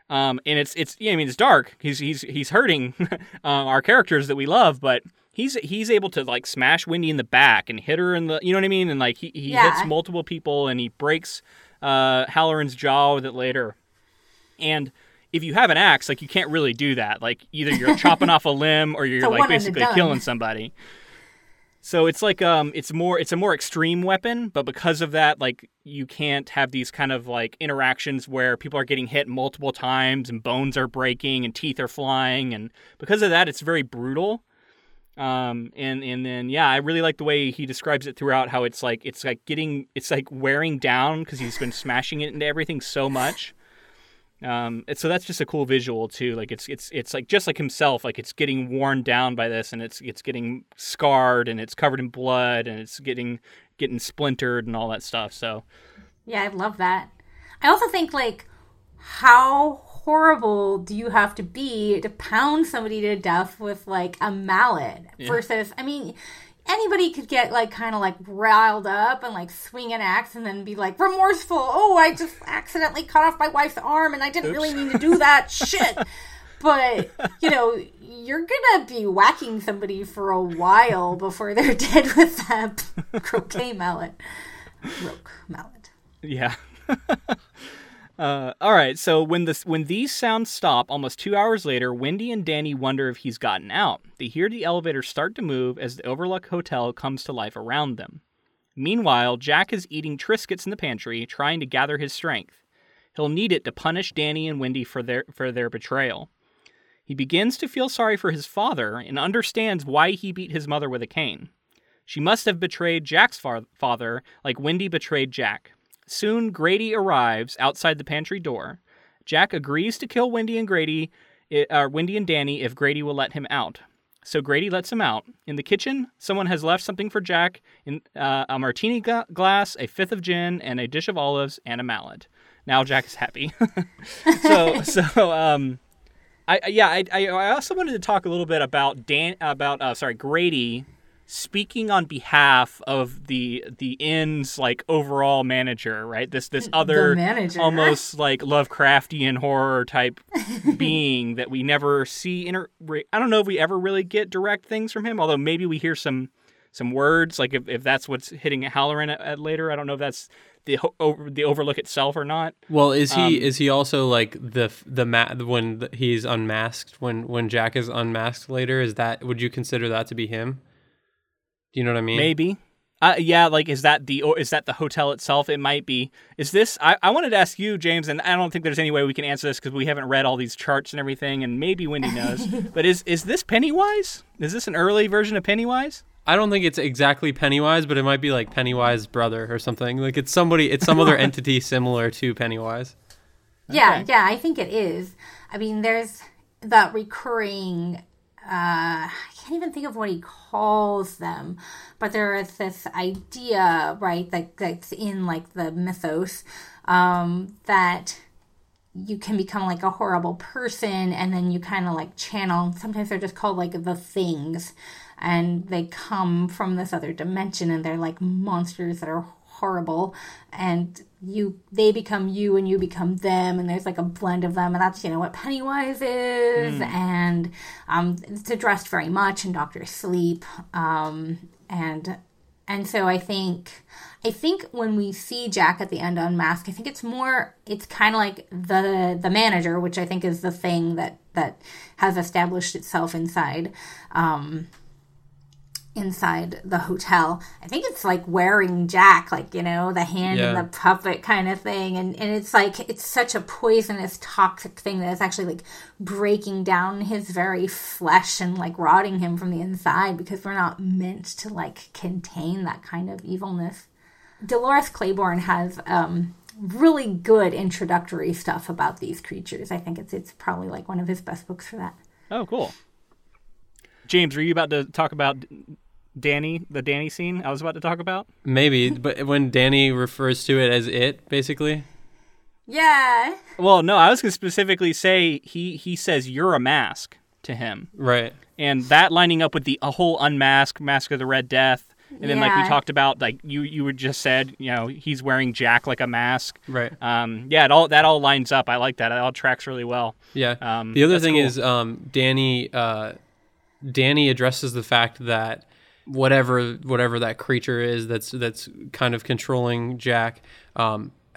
And it's dark. He's hurting our characters that we love, but he's able to like smash Wendy in the back and hit her in the, you know what I mean? And like he hits multiple people and he breaks Halloran's jaw with it later. And if you have an axe, like you can't really do that. Like either you're chopping off a limb or you're like basically killing somebody. So it's like it's a more extreme weapon, but because of that, like, you can't have these kind of like interactions where people are getting hit multiple times and bones are breaking and teeth are flying, and because of that, it's very brutal. And then I really like the way he describes it throughout, how it's like wearing down because he's been smashing it into everything so much. And so that's just a cool visual too. Like it's like just like himself, like it's getting worn down by this, and it's getting scarred, and it's covered in blood, and it's getting splintered and all that stuff. So yeah, I love that. I also think, like, how horrible do you have to be to pound somebody to death with like a mallet versus, I mean, anybody could get like kind of like riled up and like swing an axe and then be like remorseful. Oh, I just accidentally cut off my wife's arm and I didn't really mean to do that shit. But, you know, you're going to be whacking somebody for a while before they're dead with that croquet mallet. Roque mallet. Yeah. All right. So when these sounds stop, almost 2 hours later, Wendy and Danny wonder if he's gotten out. They hear the elevator start to move as the Overlook Hotel comes to life around them. Meanwhile, Jack is eating Triscuits in the pantry, trying to gather his strength. He'll need it to punish Danny and Wendy for their betrayal. He begins to feel sorry for his father and understands why he beat his mother with a cane. She must have betrayed Jack's father, like Wendy betrayed Jack. Soon, Grady arrives outside the pantry door. Jack agrees to kill Wendy and Danny if Grady will let him out. So Grady lets him out. In the kitchen, someone has left something for Jack, in a martini glass, a fifth of gin, and a dish of olives, and a mallet. Now Jack is happy. I also wanted to talk a little bit about Grady speaking on behalf of the inn's like overall manager, right? This other almost like Lovecraftian horror type being that we never see. I don't know if we ever really get direct things from him, although maybe we hear some words, like if that's what's hitting Halloran at later. I don't know if that's the Overlook itself or not. Well, is he also like when he's unmasked, when Jack is unmasked later, would you consider that to be him? Do you know what I mean? Maybe. Like, is that the hotel itself? It might be. Is this, I wanted to ask you, James, and I don't think there's any way we can answer this because we haven't read all these charts and everything, and maybe Wendy knows, but is this Pennywise? Is this an early version of Pennywise? I don't think it's exactly Pennywise, but it might be like Pennywise's brother or something. Like it's some other entity similar to Pennywise. Yeah, okay. Yeah, I think it is. I mean, there's that recurring, I can't even think of what he calls them, but there is this idea, right, that's in like the mythos, that you can become like a horrible person, and then you kind of like channel. Sometimes they're just called like the things, and they come from this other dimension, and they're like monsters that are horrible, and they become you and you become them, and there's like a blend of them, and that's, you know, what Pennywise is. And it's addressed very much in Doctor Sleep, and so I think when we see Jack at the end unmasked, I think it's kind of like the manager, which I think is the thing that has established itself inside the hotel. I think it's like wearing Jack, like, you know, the hand and the puppet kind of thing. And it's like, it's such a poisonous, toxic thing that it's actually like breaking down his very flesh and like rotting him from the inside, because we're not meant to like contain that kind of evilness. Dolores Claiborne has really good introductory stuff about these creatures. I think it's probably like one of his best books for that. Oh, cool. James, were you about to talk about the Danny scene I was about to talk about? Maybe, but when Danny refers to it as it, basically. Yeah. Well, no, I was going to specifically say he says you're a mask to him. Right. And that lining up with the whole unmask, Mask of the Red Death. And then like we talked about, like you were just said, you know, he's wearing Jack like a mask. Right. That all lines up. I like that. It all tracks really well. Yeah. The other thing is Danny addresses the fact that whatever that creature is that's kind of controlling Jack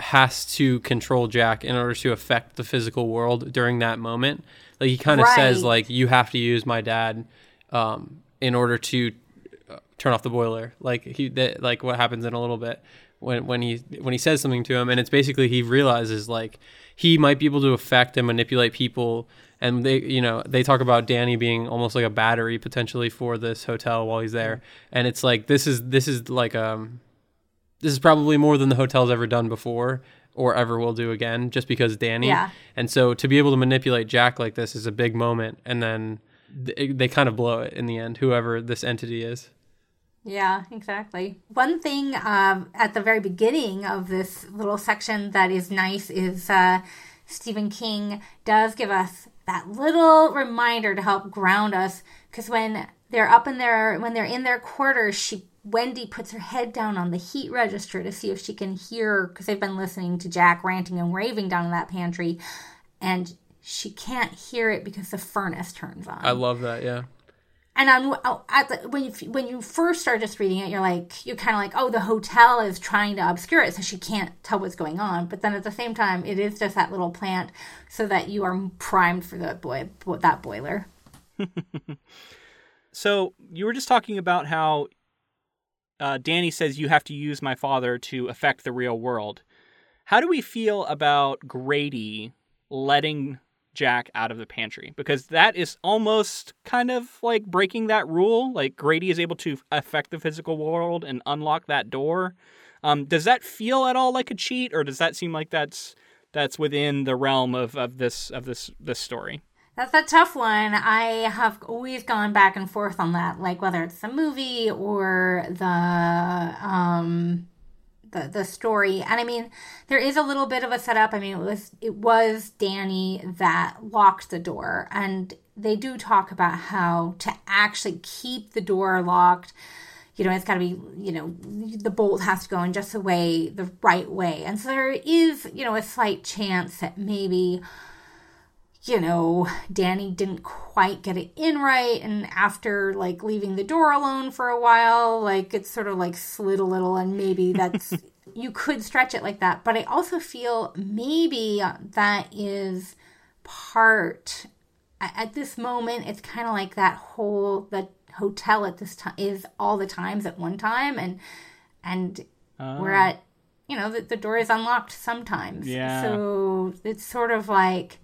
has to control Jack in order to affect the physical world during that moment. Like he kind of says, like, you have to use my dad in order to turn off the boiler. Like like what happens in a little bit when he says something to him, and it's basically he realizes like he might be able to affect and manipulate people. And they talk about Danny being almost like a battery potentially for this hotel while he's there. And it's like this is probably more than the hotel's ever done before or ever will do again, just because Danny. Yeah. And so to be able to manipulate Jack like this is a big moment. And then they kind of blow it in the end, whoever this entity is. Yeah, exactly. One thing at the very beginning of this little section that is nice is Stephen King does give us that little reminder to help ground us, because when they're in their quarters, Wendy puts her head down on the heat register to see if she can hear, because they've been listening to Jack ranting and raving down in that pantry, and she can't hear it because the furnace turns on. I love that, yeah. And when you first start just reading it, you're kind of like, oh, the hotel is trying to obscure it, so she can't tell what's going on. But then at the same time, it is just that little plant, so that you are primed for that boiler. So you were just talking about how Danny says you have to use my father to affect the real world. How do we feel about Grady letting Jack out of the pantry, because that is almost kind of like breaking that rule? Like Grady is able to affect the physical world and unlock that door. Does that feel at all like a cheat, or does that seem like that's within the realm of this story? That's a tough one. I have always gone back and forth on that, like whether it's the movie or the story. And I mean, there is a little bit of a setup. I mean, it was Danny that locked the door, and they do talk about how to actually keep the door locked, it's got to be, the bolt has to go in just the right way. And so there is, a slight chance that maybe, Danny didn't quite get it in right, and after like leaving the door alone for a while, like it sort of like slid a little, and maybe that's you could stretch it like that. But I also feel maybe that is part at this moment. It's kind of like the hotel at this time is all the times at one time, and we're at the door is unlocked sometimes. Yeah. So it's sort of like,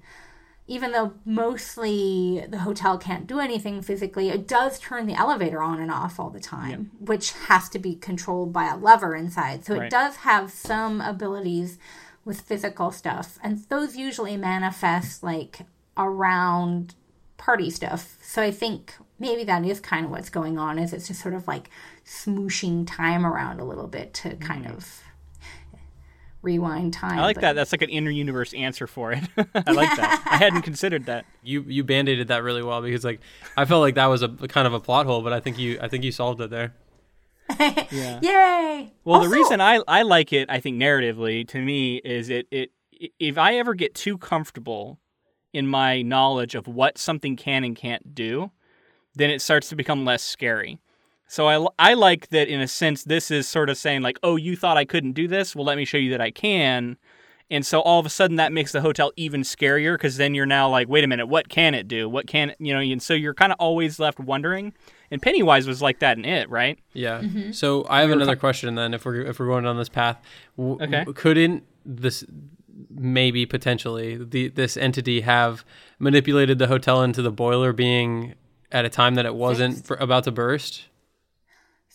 even though mostly the hotel can't do anything physically, it does turn the elevator on and off all the time, yep, which has to be controlled by a lever inside. So right, it does have some abilities with physical stuff. And those usually manifest like around party stuff. So I think maybe that is kind of what's going on, is it's just sort of like smooshing time around a little bit to kind of rewind time. I like that. That's like an inter-universe answer for it. I like that. I hadn't considered that. You band-aided that really well, because like I felt like that was a kind of a plot hole, but I think you solved it there. Yeah. Yay! Well, also, the reason I like it, I think narratively, to me, is it if I ever get too comfortable in my knowledge of what something can and can't do, then it starts to become less scary. So I like that, in a sense, this is sort of saying like, oh, you thought I couldn't do this? Well, let me show you that I can. And so all of a sudden that makes the hotel even scarier, because then you're now like, wait a minute, what can it do? What can it, and so you're kind of always left wondering. And Pennywise was like that in It, right? Yeah. Mm-hmm. So I have another question then, if we're going down this path. Okay. Couldn't this, maybe potentially, this entity have manipulated the hotel into the boiler being at a time that it wasn't about to burst?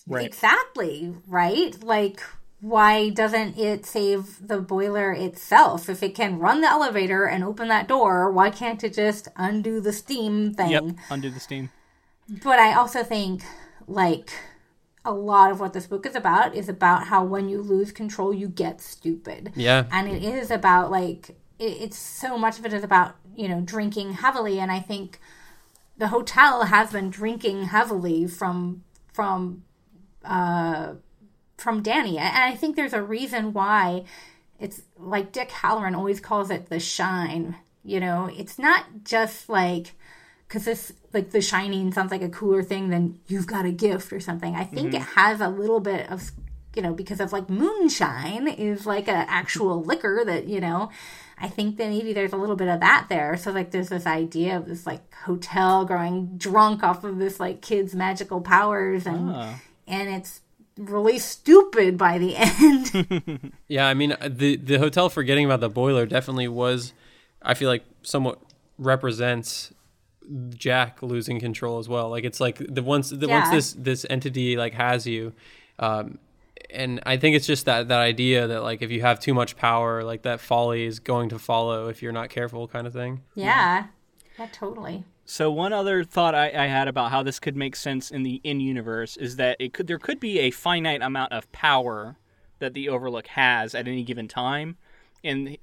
Right. Exactly, right? Like, why doesn't it save the boiler itself? If it can run the elevator and open that door, why can't it just undo the steam thing? Yep, undo the steam. But I also think, like, a lot of what this book is about how when you lose control, you get stupid. Yeah. And it is about, like, it's so much of it is about, drinking heavily. And I think the hotel has been drinking heavily from Danny. And I think there's a reason why it's like Dick Halloran always calls it the shine. It's not just like, because this, like, the shining sounds like a cooler thing than you've got a gift or something. I think it has a little bit of you know, because of like moonshine is like an actual liquor that, you know, I think that maybe there's a little bit of that there. So like there's this idea of this like hotel growing drunk off of this like kid's magical powers and it's really stupid by the end. Yeah, I mean, the hotel forgetting about the boiler definitely was, I feel like, somewhat represents Jack losing control as well. Like it's like once this entity like has you, and I think it's just that idea that like if you have too much power, like that folly is going to follow if you're not careful, kind of thing. Yeah. Totally. So one other thought I had about how this could make sense in the in-universe is that there could be a finite amount of power that the Overlook has at any given time, and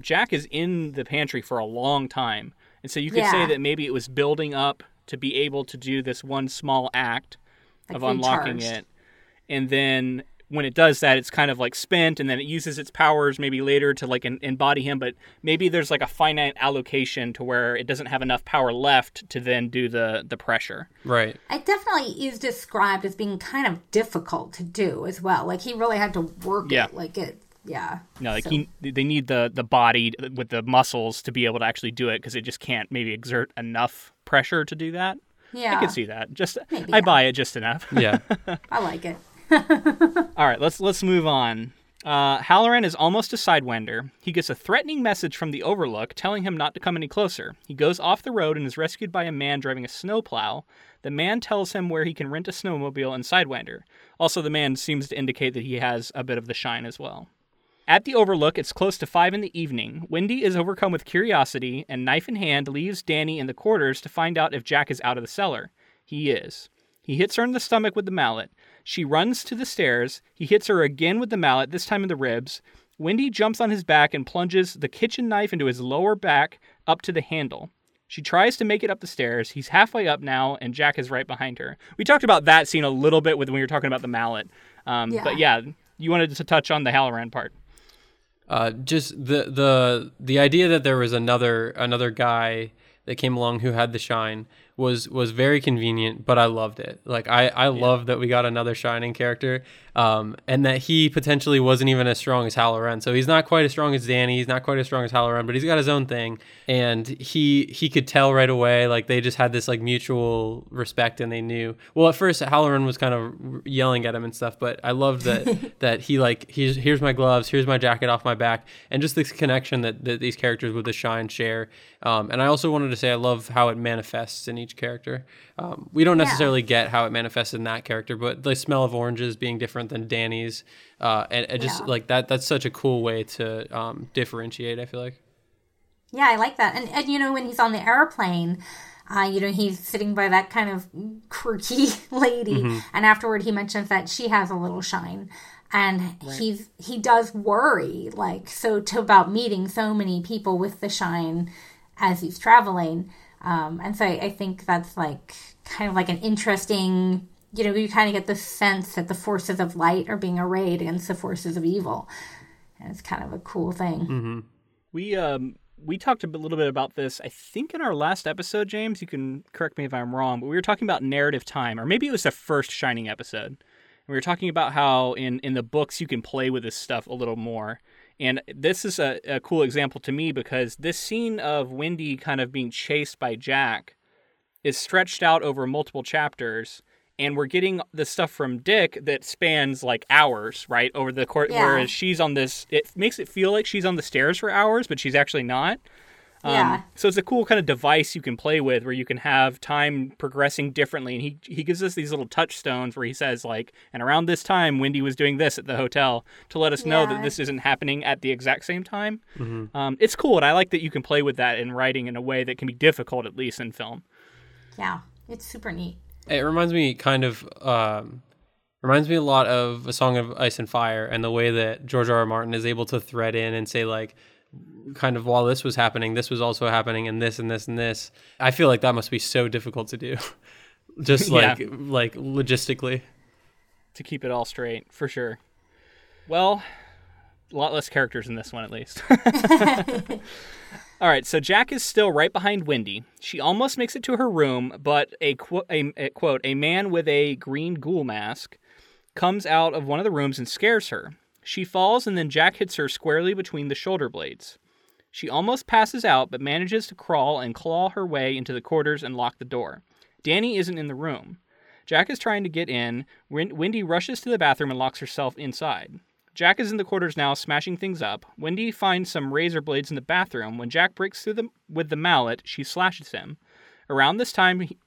Jack is in the pantry for a long time, and so you could say that maybe it was building up to be able to do this one small act like of unlocking it, and then when it does that, it's kind of like spent, and then it uses its powers maybe later to like embody him. But maybe there's like a finite allocation to where it doesn't have enough power left to then do the pressure. Right. It definitely is described as being kind of difficult to do as well. Like he really had to work it. Like it. Yeah. No, like they need the body with the muscles to be able to actually do it because it just can't maybe exert enough pressure to do that. Yeah. I could see that. Just maybe, I buy it just enough. Yeah. I like it. All right, let's move on. Halloran is almost a sidewender. He gets a threatening message from the Overlook telling him not to come any closer. He goes off the road and is rescued by a man driving a snowplow. The man tells him where he can rent a snowmobile and sidewender. Also, the man seems to indicate that he has a bit of the shine as well. At the Overlook, it's close to 5 in the evening. Wendy is overcome with curiosity and, knife in hand, leaves Danny in the quarters to find out if Jack is out of the cellar. He is. He hits her in the stomach with the mallet. She runs to the stairs. He hits her again with the mallet, this time in the ribs. Wendy jumps on his back and plunges the kitchen knife into his lower back up to the handle. She tries to make it up the stairs. He's halfway up now, and Jack is right behind her. We talked about that scene a little bit when we were talking about the mallet. But yeah, you wanted to touch on the Halloran part. Just the idea that there was another guy that came along who had the shine was very convenient, but I loved it. Like I loved that we got another Shining character, and that he potentially wasn't even as strong as Halloran. So he's not quite as strong as Danny. He's not quite as strong as Halloran, but he's got his own thing, and he could tell right away. Like they just had this like mutual respect, and they knew. Well, at first Halloran was kind of yelling at him and stuff, but I loved that that he like here's my gloves, here's my jacket off my back, and just this connection that these characters with the shine share. And I also wanted to say I love how it manifests in each character. We don't necessarily get how it manifests in that character, but the smell of oranges being different than Danny's, and just like that's such a cool way to differentiate, I feel like. Yeah, I like that. And you know, when he's on the airplane, you know, he's sitting by that kind of quirky lady, and afterward he mentions that she has a little shine. And he does worry, like, about meeting so many people with the shine as he's traveling. And so I think that's like kind of like an interesting, you know, you kind of get the sense that the forces of light are being arrayed against the forces of evil. And it's kind of a cool thing. Mm-hmm. We talked a little bit about this, I think, in our last episode, James. You can correct me if I'm wrong, but we were talking about narrative time, or maybe it was the first Shining episode. And we were talking about how in the books you can play with this stuff a little more. And this is a cool example to me because this scene of Wendy kind of being chased by Jack is stretched out over multiple chapters, and we're getting the stuff from Dick that spans like hours, right, over the court. Yeah. Whereas she's on this, it makes it feel like she's on the stairs for hours, but she's actually not. So it's a cool kind of device you can play with where you can have time progressing differently. And he gives us these little touchstones where he says, like, and around this time, Wendy was doing this at the hotel to let us know that this isn't happening at the exact same time. Mm-hmm. It's cool. And I like that you can play with that in writing in a way that can be difficult, at least in film. Yeah, it's super neat. It reminds me a lot of A Song of Ice and Fire and the way that George R. R. Martin is able to thread in and say, like, kind of while this was happening, this was also happening, and this and this and this. I feel like that must be so difficult to do, just like like logistically, to keep it all straight, for sure. Well, a lot less characters in this one, at least. All right, so Jack is still right behind Wendy. She almost makes it to her room, but a quote, a man with a green ghoul mask comes out of one of the rooms and scares her. She falls, and then Jack hits her squarely between the shoulder blades. She almost passes out, but manages to crawl and claw her way into the quarters and lock the door. Danny isn't in the room. Jack is trying to get in. Wendy rushes to the bathroom and locks herself inside. Jack is in the quarters now, smashing things up. Wendy finds some razor blades in the bathroom. When Jack breaks through with the mallet, she slashes him. Around this time, he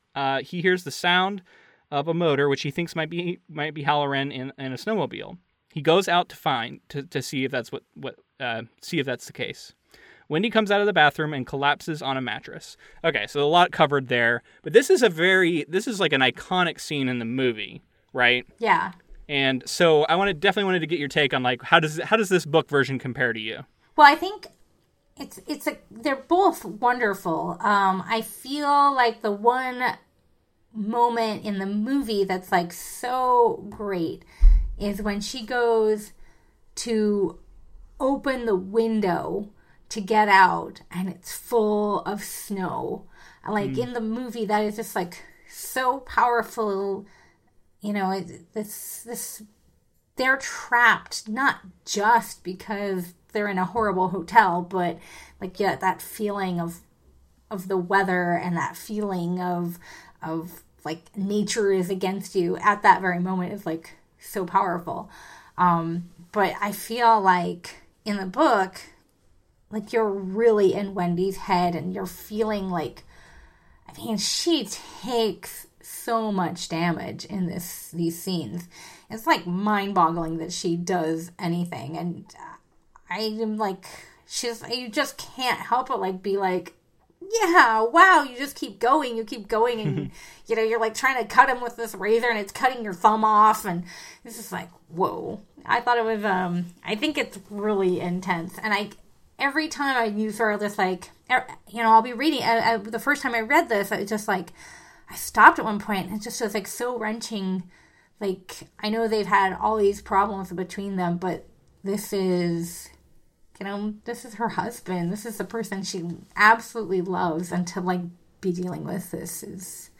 hears the sound of a motor, which he thinks might be Halloran in a snowmobile. He goes out to see if that's see if that's the case. Wendy comes out of the bathroom and collapses on a mattress. Okay, so a lot covered there, but this is like an iconic scene in the movie, right? Yeah. And so I definitely wanted to get your take on, like, how does this book version compare to you? Well, I think they're both wonderful. I feel like the one moment in the movie that's like so great is when she goes to open the window to get out and it's full of snow. Like in the movie, that is just like so powerful. You know, they're trapped, not just because they're in a horrible hotel, but like, yeah, that feeling of the weather and that feeling of like nature is against you at that very moment is like so powerful. But I feel like in the book, like you're really in Wendy's head and you're feeling like, I mean, she takes so much damage in these scenes. It's like mind-boggling that she does anything, and I'm like, you just can't help but like be like, yeah, wow, you just keep going and you know, you're like trying to cut him with this razor and it's cutting your thumb off, and this is like, whoa. I thought it was I think it's really intense, and every time I use her, this like, you know, I'll be reading the first time I read this, it just like, I stopped at one point, and it just was, like, so wrenching. Like, I know they've had all these problems between them, but this is, you know, this is her husband. This is the person she absolutely loves, and to, like, be dealing with this is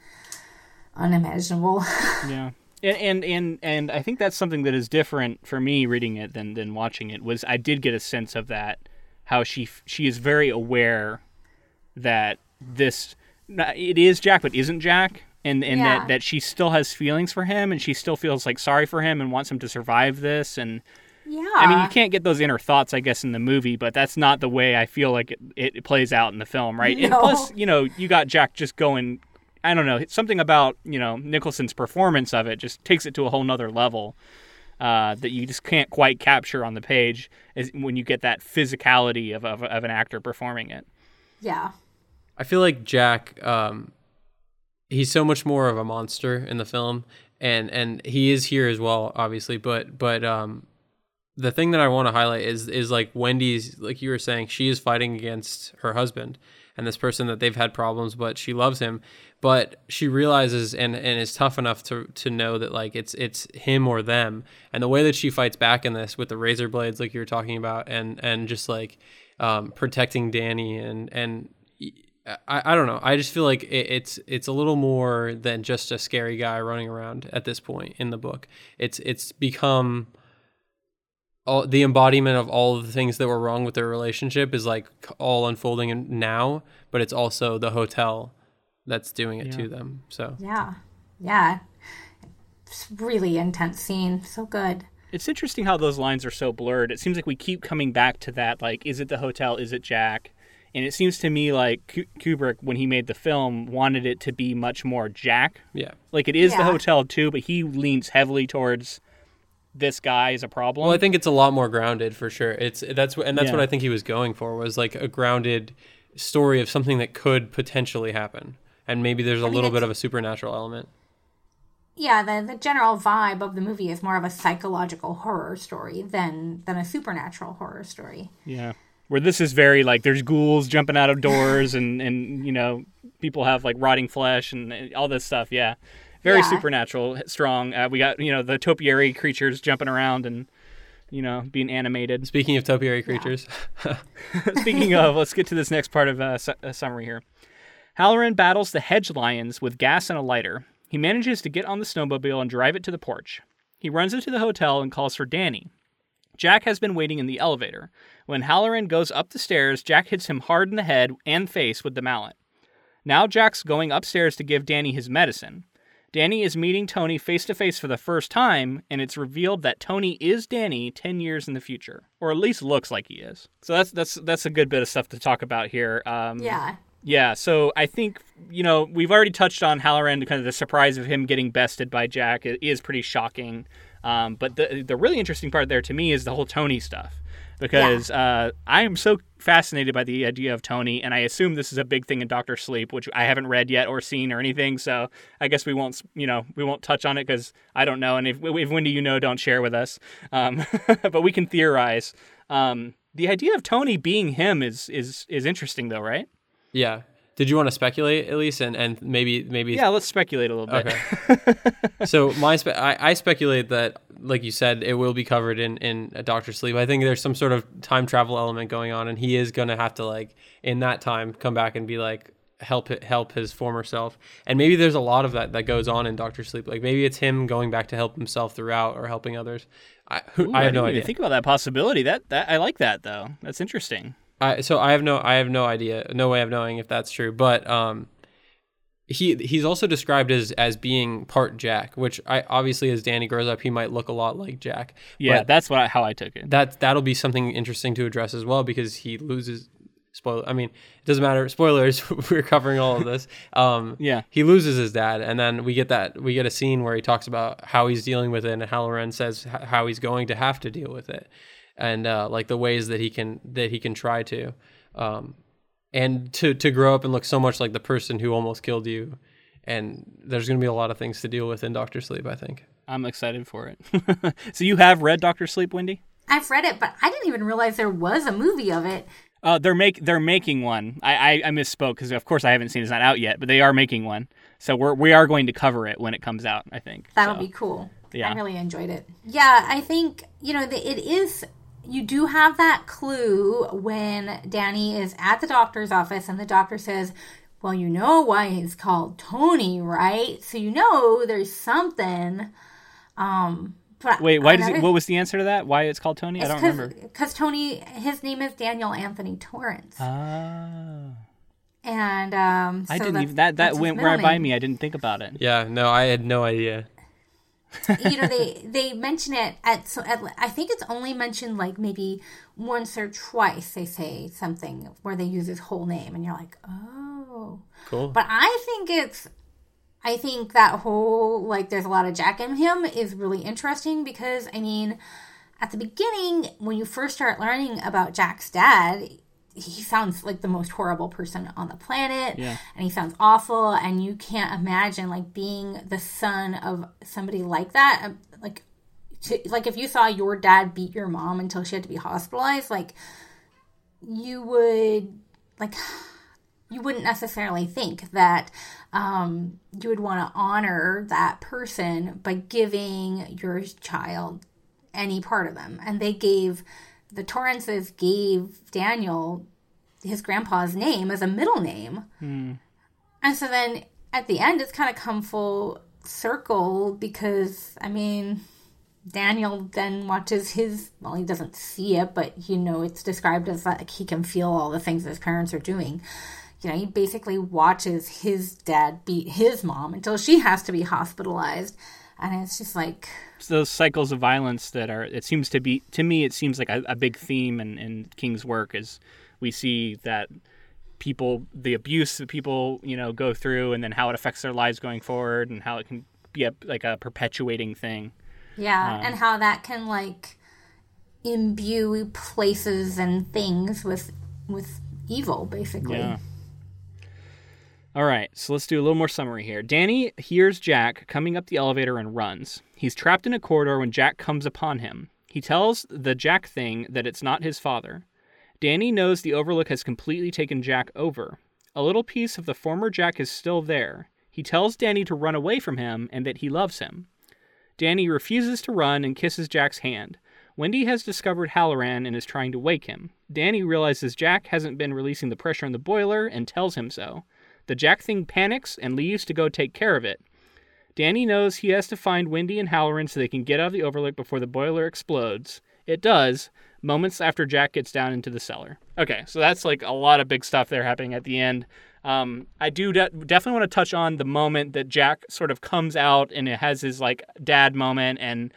unimaginable. Yeah. And I think that's something that is different for me reading it than watching it, was I did get a sense of that, how she is very aware that this... it is Jack, but isn't Jack, and yeah. that she still has feelings for him, and she still feels like sorry for him and wants him to survive this. And yeah, I mean, you can't get those inner thoughts, I guess, in the movie, but that's not the way I feel like it plays out in the film, right? No. And plus, you know, you got Jack just going, I don't know, something about, you know, Nicholson's performance of it just takes it to a whole nother level that you just can't quite capture on the page when you get that physicality of an actor performing it. Yeah. I feel like Jack, he's so much more of a monster in the film, and he is here as well, obviously. But the thing that I want to highlight is like Wendy's, like you were saying, she is fighting against her husband and this person that they've had problems, but she loves him. But she realizes and is tough enough to know that like it's him or them. And the way that she fights back in this with the razor blades, like you were talking about, and just like protecting Danny and. I don't know. I just feel like it's a little more than just a scary guy running around at this point in the book. It's become all the embodiment of all of the things that were wrong with their relationship is like all unfolding now, but it's also the hotel that's doing it to them. So yeah, it's really intense scene. So good. It's interesting how those lines are so blurred. It seems like we keep coming back to that. Like, is it the hotel? Is it Jack? And it seems to me like Kubrick, when he made the film, wanted it to be much more Jack. Yeah. Like, it is the hotel, too, but he leans heavily towards this guy is a problem. Well, I think it's a lot more grounded, for sure. That's what I think he was going for, was, like, a grounded story of something that could potentially happen. And maybe there's a little bit of a supernatural element. Yeah, the general vibe of the movie is more of a psychological horror story than a supernatural horror story. Yeah. Where this is very, like, there's ghouls jumping out of doors and you know, people have, like, rotting flesh and all this stuff, yeah. Very supernatural, strong. We got, you know, the topiary creatures jumping around and, you know, being animated. Speaking of topiary creatures. Yeah. Speaking of, let's get to this next part of a summary here. Halloran battles the hedge lions with gas and a lighter. He manages to get on the snowmobile and drive it to the porch. He runs into the hotel and calls for Danny. Jack has been waiting in the elevator. When Halloran goes up the stairs, Jack hits him hard in the head and face with the mallet. Now Jack's going upstairs to give Danny his medicine. Danny is meeting Tony face-to-face for the first time, and it's revealed that Tony is Danny 10 years in the future, or at least looks like he is. So that's a good bit of stuff to talk about here. Yeah, so I think, you know, we've already touched on Halloran, kind of the surprise of him getting bested by Jack is pretty shocking. But the really interesting part there to me is the whole Tony stuff, because I am so fascinated by the idea of Tony, and I assume this is a big thing in Doctor Sleep, which I haven't read yet or seen or anything. So I guess we won't touch on it because I don't know. And if Wendy, don't share with us, but we can theorize. The idea of Tony being him is interesting though, right? Yeah. Did you want to speculate at least, and maybe? Yeah, let's speculate a little bit. Okay. So I speculate that, like you said, it will be covered in Doctor Sleep. I think there's some sort of time travel element going on, and he is going to have to, like, in that time, come back and be like, help his former self. And maybe there's a lot of that goes on in Doctor Sleep. Like maybe it's him going back to help himself throughout, or helping others. I have no idea. Think about that possibility. That I like that though. That's interesting. I have no idea, no way of knowing if that's true. But he's also described as being part Jack, which obviously as Danny grows up, he might look a lot like Jack. Yeah, but that's how I took it. That'll be something interesting to address as well, because he loses. Spoiler. I mean, it doesn't matter. Spoilers. We're covering all of this. Yeah. He loses his dad, and then we get a scene where he talks about how he's dealing with it, and Halloran says how he's going to have to deal with it. And like the ways that he can try to, and to grow up and look so much like the person who almost killed you. And there's going to be a lot of things to deal with in Doctor Sleep, I think. I'm excited for it. So you have read Doctor Sleep, Wendy? I've read it, but I didn't even realize there was a movie of it. They're making one. I misspoke, because of course I haven't seen it. It's not out yet, but they are making one. So we are going to cover it when it comes out, I think. That'll be cool. Yeah. I really enjoyed it. Yeah, I think, it is. You do have that clue when Danny is at the doctor's office and the doctor says, well, you know why he's called Tony, right? So there's something. Wait, what was the answer to that? Why it's called Tony? I don't remember. Because Tony, his name is Daniel Anthony Torrance. Oh. And so I didn't even, that went right by me. I didn't think about it. Yeah, no, I had no idea. They mention it at I think it's only mentioned like maybe once or twice. They say something where they use his whole name, and you're like, oh, cool. But I think that whole like there's a lot of Jack in him is really interesting, because I mean, at the beginning when you first start learning about Jack's dad, he sounds like the most horrible person on the planet, and he sounds awful, and you can't imagine like being the son of somebody like that. Like if you saw your dad beat your mom until she had to be hospitalized, like you wouldn't necessarily think that you would want to honor that person by giving your child any part of them. And they gave. The Torrances gave Daniel his grandpa's name as a middle name. Mm. And so then at the end, it's kind of come full circle, because, I mean, Daniel then watches he doesn't see it, but, it's described as like he can feel all the things his parents are doing. He basically watches his dad beat his mom until she has to be hospitalized. And it's just like... It's those cycles of violence that are... It seems like a big theme in King's work, is we see that people... The abuse that people, go through, and then how it affects their lives going forward, and how it can be a perpetuating thing. Yeah, and how that can, imbue places and things with evil, basically. Yeah. All right, so let's do a little more summary here. Danny hears Jack coming up the elevator and runs. He's trapped in a corridor when Jack comes upon him. He tells the Jack thing that it's not his father. Danny knows the Overlook has completely taken Jack over. A little piece of the former Jack is still there. He tells Danny to run away from him and that he loves him. Danny refuses to run and kisses Jack's hand. Wendy has discovered Halloran and is trying to wake him. Danny realizes Jack hasn't been releasing the pressure on the boiler and tells him so. The Jack thing panics and leaves to go take care of it. Danny knows he has to find Wendy and Halloran so they can get out of the Overlook before the boiler explodes. It does, moments after Jack gets down into the cellar. Okay, so that's like a lot of big stuff there happening at the end. I do definitely want to touch on the moment that Jack sort of comes out and it has his like dad moment, and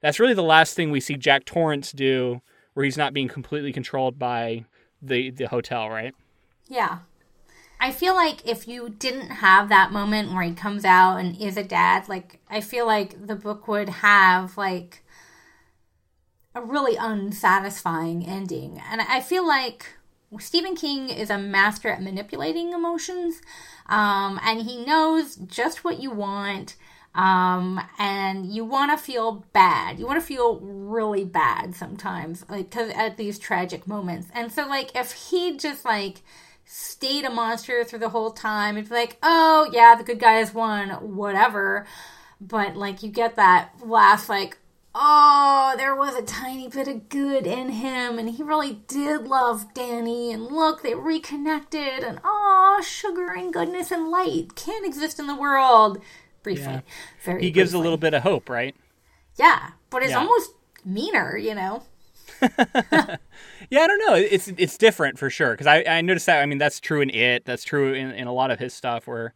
that's really the last thing we see Jack Torrance do where he's not being completely controlled by the hotel, right? Yeah. I feel like if you didn't have that moment where he comes out and is a dad, like I feel like the book would have like a really unsatisfying ending. And I feel like Stephen King is a master at manipulating emotions, and he knows just what you want, and you want to feel bad. You want to feel really bad sometimes, like, 'cause at these tragic moments. And so, like, if he just, like, stayed a monster through the whole time, it's like, oh, yeah, the good guys won, whatever. But, like, you get that last, like, oh, there was a tiny bit of good in him, and he really did love Danny, and look, they reconnected, and oh, sugar and goodness and light can't exist in the world. Briefly. Yeah. He gives briefly. A little bit of hope, right? Yeah, but it's almost meaner, you know? Yeah, I don't know. It's different for sure, because I noticed that. I mean, that's true in It. That's true in a lot of his stuff where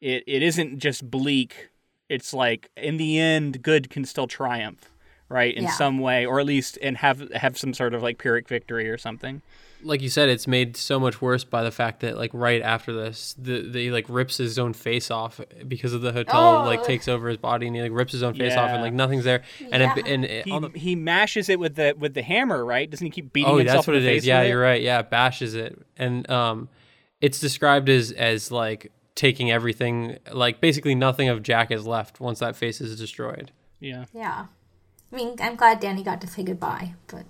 it isn't just bleak. It's like, in the end, good can still triumph. Right, in some way, or at least and have some sort of like Pyrrhic victory or something. Like you said, it's made so much worse by the fact that like right after this, he like rips his own face off because of the hotel like takes over his body, and he like rips his own face off, and like nothing's there. And he mashes it with the hammer, right? Doesn't he keep beating himself in the face? Oh, that's what it is. Yeah, you're right. Yeah, bashes it, and it's described as like taking everything, like basically nothing of Jack is left once that face is destroyed. Yeah. Yeah. I mean, I'm glad Danny got to say goodbye, but...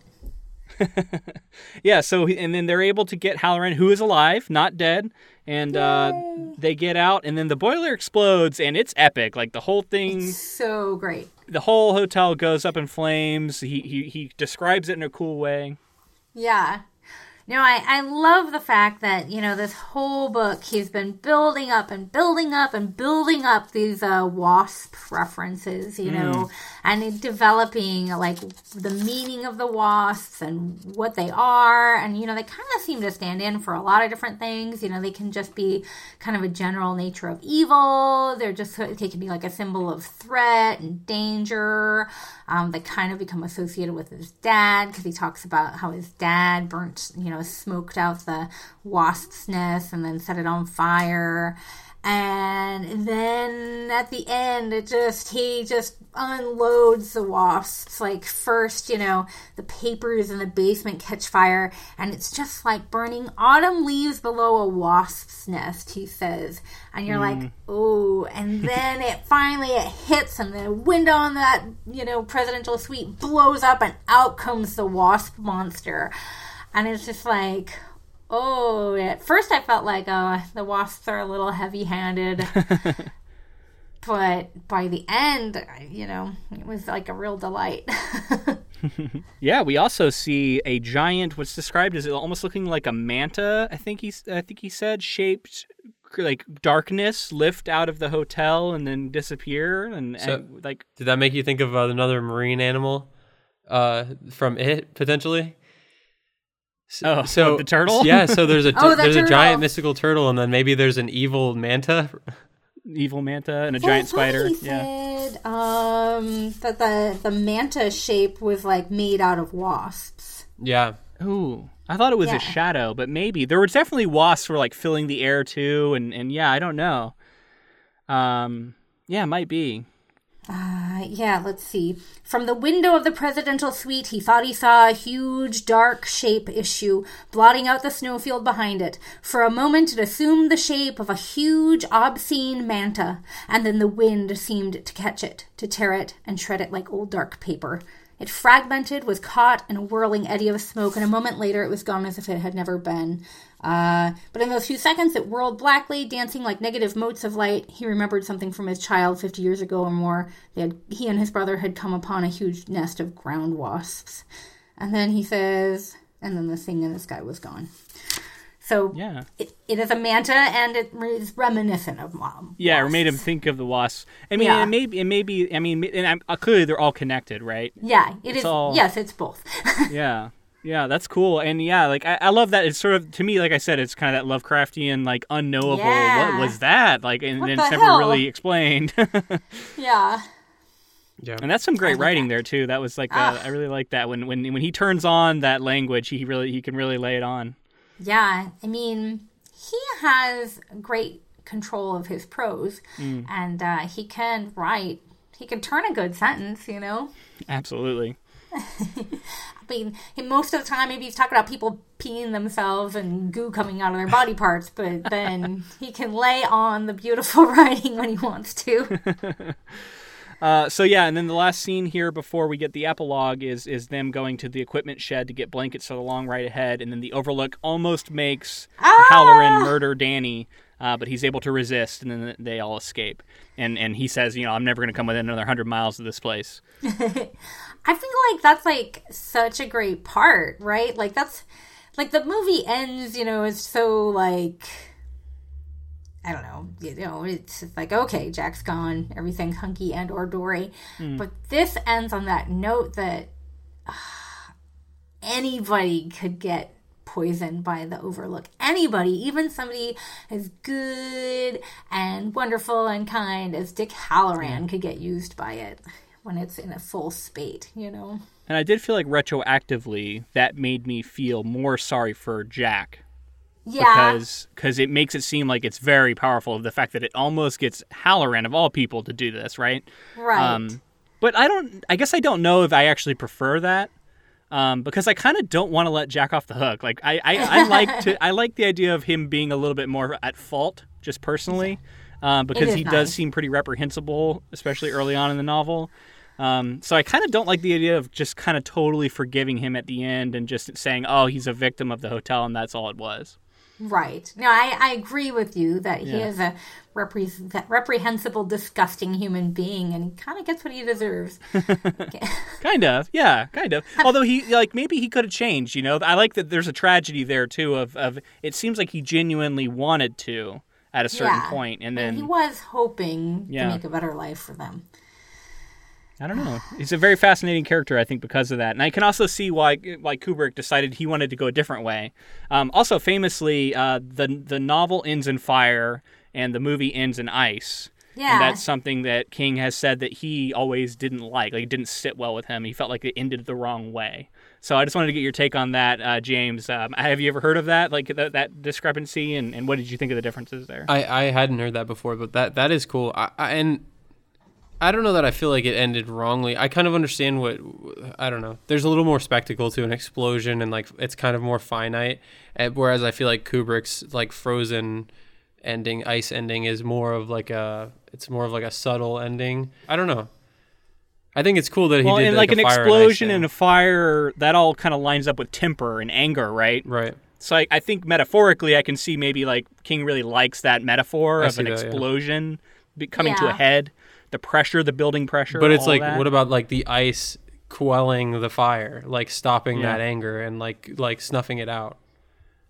Yeah, so, and then they're able to get Halloran, who is alive, not dead, and they get out, and then the boiler explodes, and it's epic. Like, the whole thing... It's so great. The whole hotel goes up in flames. He describes it in a cool way. Yeah. No, I love the fact that, you know, this whole book, he's been building up and building up and building up these WASP references, you know, and developing, like, the meaning of the wasps and what they are. And, you know, they kind of seem to stand in for a lot of different things. You know, they can just be kind of a general nature of evil. They can be, like, a symbol of threat and danger. They kind of become associated with his dad because he talks about how his dad burnt, you know, smoked out the wasp's nest and then set it on fire. And then at the end, he just unloads the wasps. Like, first, you know, the papers in the basement catch fire, and it's just like burning autumn leaves below a wasp's nest, he says. And you're like, oh. And then it finally hits, and the window on that, you know, presidential suite blows up, and out comes the wasp monster. And it's just like, oh, at first I felt like, oh, the wasps are a little heavy-handed. But by the end, you know, it was like a real delight. Yeah, we also see a giant, what's described as almost looking like a manta, I think he said, shaped like darkness lift out of the hotel and then disappear. And like, did that make you think of another marine animal from It, potentially? So the turtle? Yeah, so there's a giant mystical turtle, and then maybe there's an evil manta and a giant spider. He said that the manta shape was like made out of wasps. Yeah. Ooh. I thought it was a shadow, but maybe. There were definitely wasps were like filling the air too, and yeah, I don't know. Yeah, it might be. Yeah, let's see. From the window of the presidential suite, he thought he saw a huge, dark shape issue, blotting out the snowfield behind it. For a moment, it assumed the shape of a huge, obscene manta, and then the wind seemed to catch it, to tear it, and shred it like old dark paper. It fragmented, was caught in a whirling eddy of smoke, and a moment later it was gone as if it had never been. But in those few seconds, it whirled blackly, dancing like negative motes of light. He remembered something from his child 50 years ago or more. He and his brother had come upon a huge nest of ground wasps. And then he says, and then the thing in the sky was gone. So yeah. It is a manta, and it is reminiscent of mom. Yeah, wasps. It made him think of the wasps. I mean, it may be. I mean, and clearly they're all connected, right? Yeah, it's is. All... Yes, it's both. Yeah, that's cool. And yeah, like I love that. It's sort of, to me, like I said, it's kind of that Lovecraftian, like unknowable. Yeah. What was that? Like, and it's never really explained. Yeah. Yeah. And that's some great writing there too. That was like I really like that when he turns on that language, he can really lay it on. Yeah, I mean, he has great control of his prose, and he can write. He can turn a good sentence, you know. Absolutely. I mean, most of the time, maybe he's talking about people peeing themselves and goo coming out of their body parts, but then he can lay on the beautiful writing when he wants to. And then the last scene here before we get the epilogue is them going to the equipment shed to get blankets for the long ride ahead, and then the Overlook almost makes Halloran murder Danny, but he's able to resist, and then they all escape. And he says, you know, I'm never going to come within another 100 miles of this place. I feel like that's, like, such a great part, right? Like, that's, like, the movie ends, you know, is so, like... I don't know, you know, it's like, okay, Jack's gone, everything's hunky and or dory. But this ends on that note that anybody could get poisoned by the Overlook. Anybody, even somebody as good and wonderful and kind as Dick Halloran could get used by it when it's in a full spate, you know? And I did feel like retroactively that made me feel more sorry for Jack. Yeah. Because it makes it seem like it's very powerful, the fact that it almost gets Halloran, of all people, to do this, right? Right. But I guess I don't know if I actually prefer that, because I kind of don't want to let Jack off the hook. Like, I like the idea of him being a little bit more at fault, just personally, because he does seem pretty reprehensible, especially early on in the novel. So I kind of don't like the idea of just kind of totally forgiving him at the end and just saying, oh, he's a victim of the hotel and that's all it was. Right. No, I agree with you that he is a reprehensible, disgusting human being, and he kind of gets what he deserves. Kind of. Yeah, kind of. Although maybe he could have changed, you know. I like that there's a tragedy there, too, of it seems like he genuinely wanted to at a certain point. And then he was hoping to make a better life for them. I don't know. He's a very fascinating character, I think, because of that. And I can also see why Kubrick decided he wanted to go a different way. Also, famously, the novel ends in fire and the movie ends in ice. Yeah. And that's something that King has said that he always didn't like. Like, it didn't sit well with him. He felt like it ended the wrong way. So I just wanted to get your take on that, James. Have you ever heard of that, like that discrepancy? And what did you think of the differences there? I hadn't heard that before, but that is cool. I don't know that I feel like it ended wrongly. I kind of understand I don't know. There's a little more spectacle to an explosion, and like it's kind of more finite. Whereas I feel like Kubrick's like Frozen ending, ice ending is more of like a subtle ending. I don't know. I think it's cool that he did like an explosion and a fire that all kind of lines up with temper and anger, right? Right. So I think metaphorically, I can see maybe like King really likes that metaphor of an explosion coming to a head. The pressure, the building pressure. But it's like, what about like the ice quelling the fire, like stopping that anger and like snuffing it out?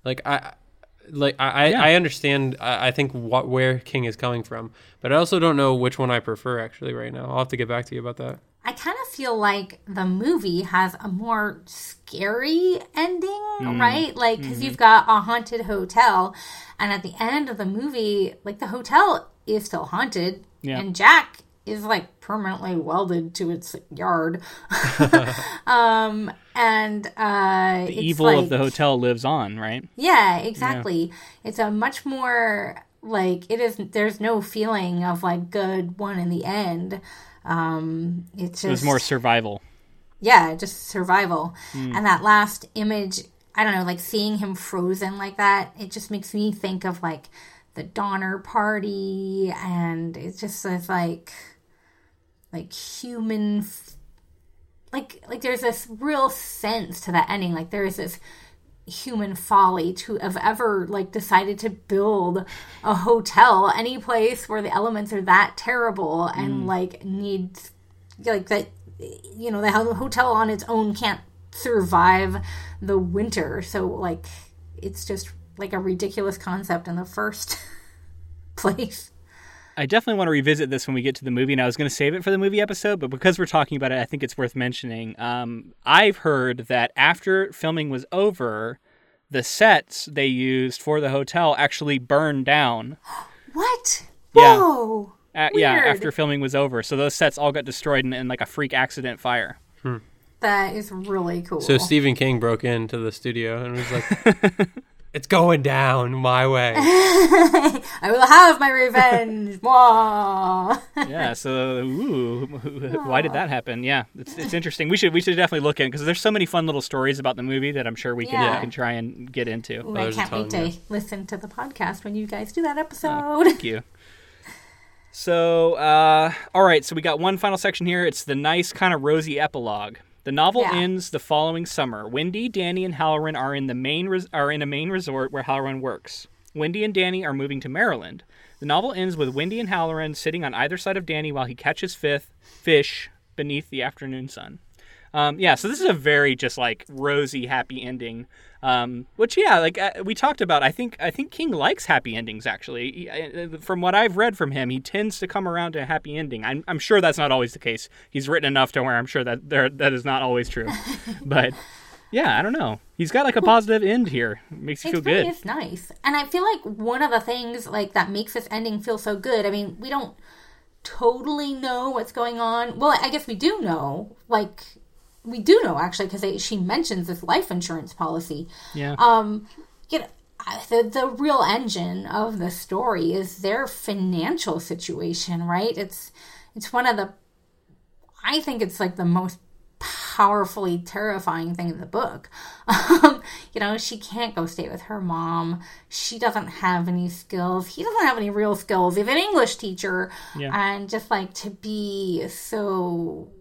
Like I understand. I think where King is coming from, but I also don't know which one I prefer actually right now. I'll have to get back to you about that. I kind of feel like the movie has a more scary ending, right? Like, because you've got a haunted hotel, and at the end of the movie, like the hotel is still haunted, and Jack is like permanently welded to its yard. The evil of the hotel lives on, right? Yeah, exactly. Yeah. It's a much more like it is. There's no feeling of like good one in the end. It was more survival. Yeah, just survival. And that last image, I don't know, like seeing him frozen like that, it just makes me think of like the Donner Party, and it's just this like human, like there's this real sense to that ending. Like there is this human folly to have ever like decided to build a hotel, any place where the elements are that terrible and like needs like that, you know, the hotel on its own can't survive the winter. So like, it's just like a ridiculous concept in the first place. I definitely want to revisit this when we get to the movie, and I was going to save it for the movie episode, but because we're talking about it, I think it's worth mentioning. I've heard that after filming was over, the sets they used for the hotel actually burned down. What? Yeah. Whoa! Yeah, after filming was over. So those sets all got destroyed in like a freak accident fire. Hmm. That is really cool. So Stephen King broke into the studio and was like... It's going down my way. I will have my revenge. Yeah. So, why did that happen? Yeah, it's interesting. We should definitely look in because there's so many fun little stories about the movie that I'm sure we can try and get into. Ooh, I can't wait to listen to the podcast when you guys do that episode. Oh, thank you. So, all right. So we got one final section here. It's the nice kind of rosy epilogue. The novel ends the following summer. Wendy, Danny, and Halloran are in a Maine resort where Halloran works. Wendy and Danny are moving to Maryland. The novel ends with Wendy and Halloran sitting on either side of Danny while he catches fish beneath the afternoon sun. So this is a very just like rosy, happy ending, which we talked about. I think King likes happy endings. Actually, from what I've read from him, he tends to come around to a happy ending. I'm sure that's not always the case. He's written enough to where I'm sure that that is not always true. But yeah, I don't know. He's got like a positive end here. It makes you feel good. It's nice, and I feel like one of the things like that makes this ending feel so good. I mean, we don't totally know what's going on. Well, I guess we do know We do know, actually, because she mentions this life insurance policy. Yeah. The real engine of the story is their financial situation, right? It's one of the... I think it's, like, the most powerfully terrifying thing in the book. She can't go stay with her mom. She doesn't have any skills. He doesn't have any real skills. He's an English teacher. Yeah. And just, to be so...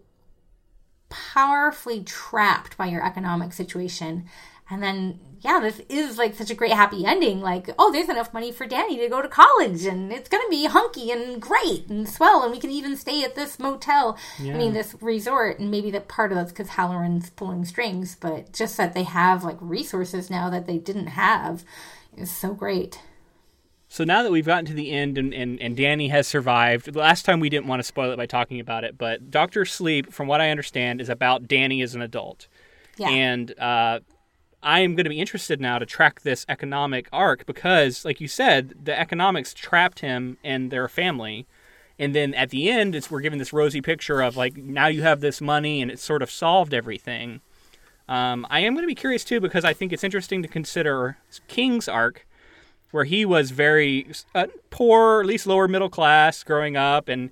powerfully trapped by your economic situation, and then this is such a great happy ending. There's enough money for Danny to go to college, and it's gonna be hunky and great and swell, and we can even stay at this motel. Yeah. I mean, this resort, and maybe that part of that's because Halloran's pulling strings, but just that they have resources now that they didn't have is so great. So now that we've gotten to the end and Danny has survived, the last time we didn't want to spoil it by talking about it, but Doctor Sleep, from what I understand, is about Danny as an adult. Yeah. And I am going to be interested now to track this economic arc because, like you said, the economics trapped him and their family. And then at the end, we're given this rosy picture of, now you have this money and it's sort of solved everything. I am going to be curious, too, because I think it's interesting to consider King's arc, where he was very poor, at least lower middle class growing up, and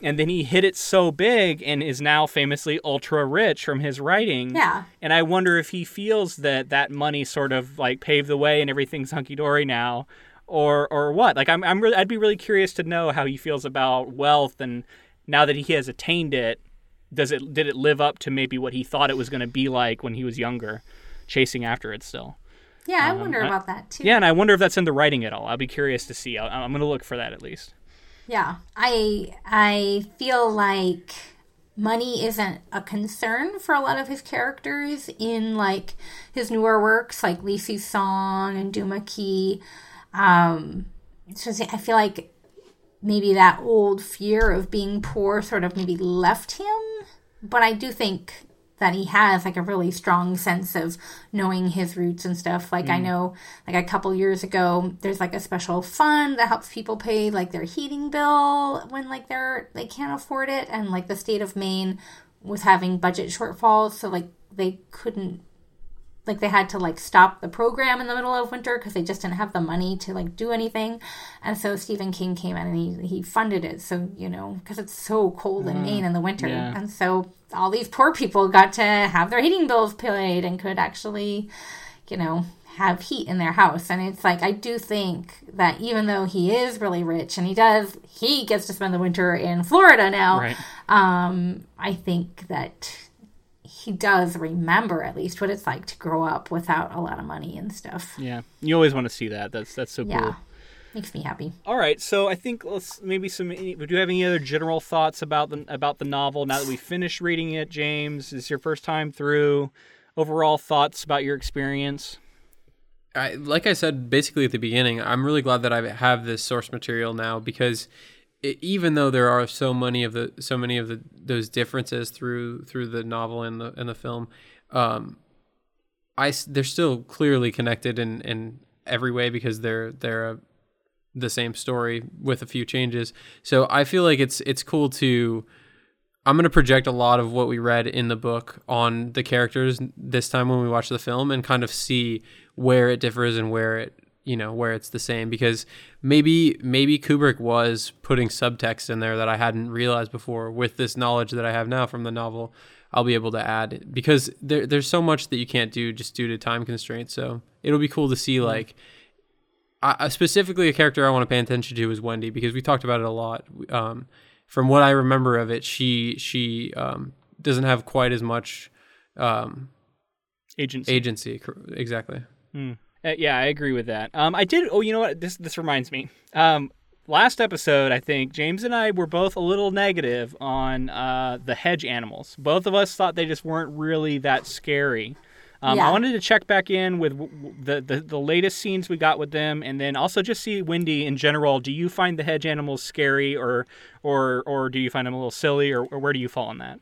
then he hit it so big and is now famously ultra rich from his writing. Yeah. And I wonder if he feels that money sort of paved the way and everything's hunky-dory now or what. I'd be really curious to know how he feels about wealth, and now that he has attained it, did it live up to maybe what he thought it was going to be like when he was younger, chasing after it still. Yeah, I wonder about that, too. Yeah, and I wonder if that's in the writing at all. I'll be curious to see. I'm going to look for that, at least. Yeah, I feel like money isn't a concern for a lot of his characters in, his newer works, like Lisey's Story and Duma Key. So I feel like maybe that old fear of being poor sort of maybe left him, but I do think... that he has a really strong sense of knowing his roots and stuff. I know a couple years ago there's a special fund that helps people pay their heating bill when they can't afford it, and the state of Maine was having budget shortfalls, so they couldn't they had to stop the program in the middle of winter because they just didn't have the money to do anything. And so Stephen King came in and he funded it. So, because it's so cold in Maine in the winter. Yeah. And so all these poor people got to have their heating bills paid and could actually, have heat in their house. And it's I do think that even though he is really rich and he gets to spend the winter in Florida now. Right. I think that... he does remember at least what it's like to grow up without a lot of money and stuff. Yeah. You always want to see that. That's so cool. Yeah. Makes me happy. All right. So I think do you have any other general thoughts about the novel now that we finished reading it, James? Is your first time through? Overall thoughts about your experience? like I said, basically at the beginning, I'm really glad that I have this source material now, because even though there are so many of those differences through the novel and the film, they're still clearly connected in every way, because they're the same story with a few changes. So I feel like it's cool to. I'm going to project a lot of what we read in the book on the characters this time when we watch the film, and kind of see where it differs and where it's the same, because maybe Kubrick was putting subtext in there that I hadn't realized before. With this knowledge that I have now from the novel, I'll be able to add, because there's so much that you can't do just due to time constraints. So it'll be cool to see, like, specifically a character I want to pay attention to is Wendy, because we talked about it a lot. From what I remember of it, she doesn't have quite as much agency. Exactly. Yeah, I agree with that. I did. Oh, you know what? This reminds me. Last episode, I think James and I were both a little negative on the hedge animals. Both of us thought they just weren't really that scary. Yeah. I wanted to check back in with the latest scenes we got with them, and then also just see Wendy in general. Do you find the hedge animals scary, or do you find them a little silly, or where do you fall on that?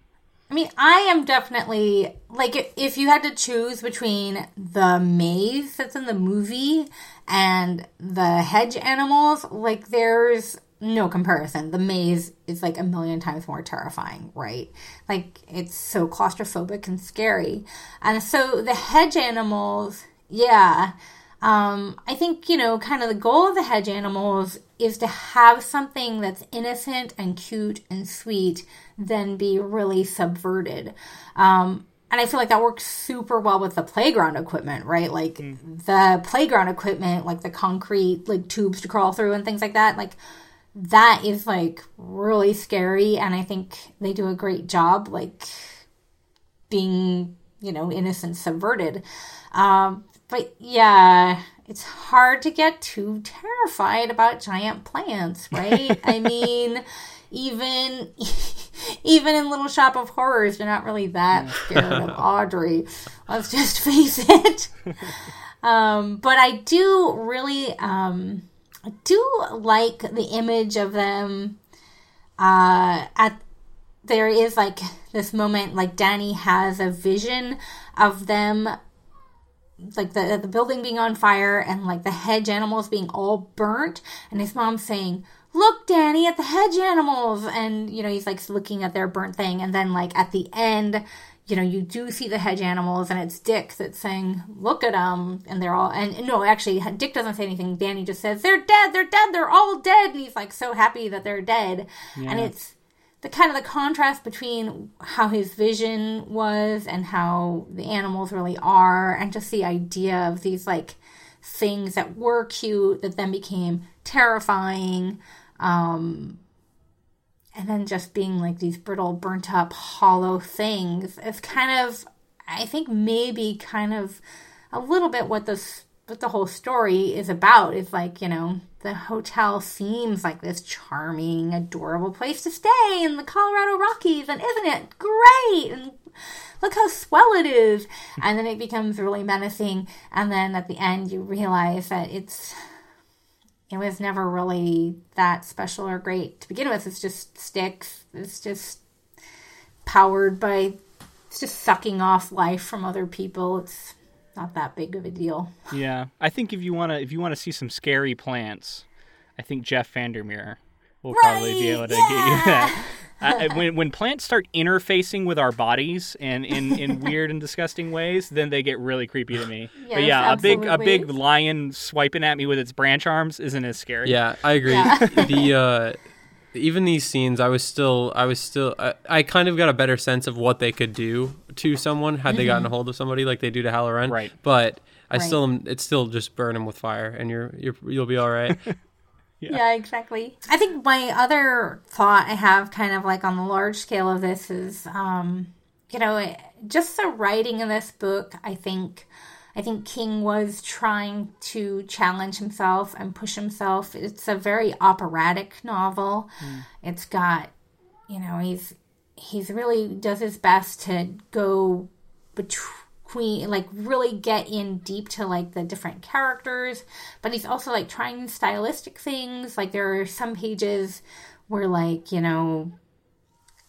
I mean, I am definitely, like, if you had to choose between the maze that's in the movie and the hedge animals, like, there's no comparison. The maze is, like, a million times more terrifying, right? Like, it's so claustrophobic and scary. And so the hedge animals, yeah. I think, kind of the goal of the hedge animals is to have something that's innocent and cute and sweet, then be really subverted. And I feel like that works super well with the playground equipment, right? Like, the playground equipment, like the concrete, like, tubes to crawl through and things like that, like, that is, like, really scary, and I think they do a great job, like, being, innocent, subverted. But, yeah, it's hard to get too terrified about giant plants, right? I mean, even in Little Shop of Horrors, you're not really that scared of Audrey. Let's just face it. But I do really... I do like the image of them. There is, like, this moment, like, Danny has a vision of them, like, the building being on fire and, like, the hedge animals being all burnt, and his mom's saying, "Look, Danny, at the hedge animals," and he's, like, looking at their burnt thing, and then, like, at the end, you do see the hedge animals, and it's Dick that's saying, "Look at them," and they're all, and no, actually, Dick doesn't say anything. Danny just says, they're dead, they're all dead, and he's, like, so happy that they're dead. Yeah. And it's the kind of the contrast between how his vision was and how the animals really are, and just the idea of these, like, things that were cute that then became terrifying, and then just being, like, these brittle, burnt-up, hollow things. It's kind of, I think, maybe kind of a little bit what the whole story is about. It's like, the hotel seems like this charming, adorable place to stay in the Colorado Rockies. And isn't it great? And look how swell it is. And then it becomes really menacing. And then at the end, you realize that it was never really that special or great to begin with. It's just sticks. It's just powered by... It's just sucking off life from other people. It's not that big of a deal. Yeah. I think if you want to see some scary plants, I think Jeff Vandermeer will probably be able to get you that. When plants start interfacing with our bodies and in weird and disgusting ways, then they get really creepy to me. Yes, but yeah, absolutely. a big lion swiping at me with its branch arms isn't as scary. Yeah, I agree. Yeah. Even these scenes, I kind of got a better sense of what they could do to someone had they gotten a hold of somebody, like they do to Hal Loren. Right. But it's still just burn them with fire, and you'll be all right. Yeah, exactly. I think my other thought I have kind of like on the large scale of this is, just the writing of this book. I think King was trying to challenge himself and push himself. It's a very operatic novel. It's got, he's really does his best to go between Queen, like, really get in deep to, like, the different characters, but he's also, like, trying stylistic things. Like, there are some pages where, like, you know,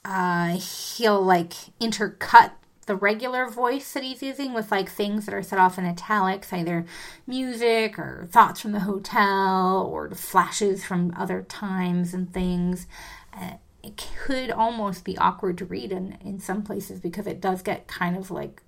he'll, like, intercut the regular voice that he's using with, like, things that are set off in italics, either music or thoughts from the hotel or flashes from other times and things. It could almost be awkward to read in some places because it does get kind of, like,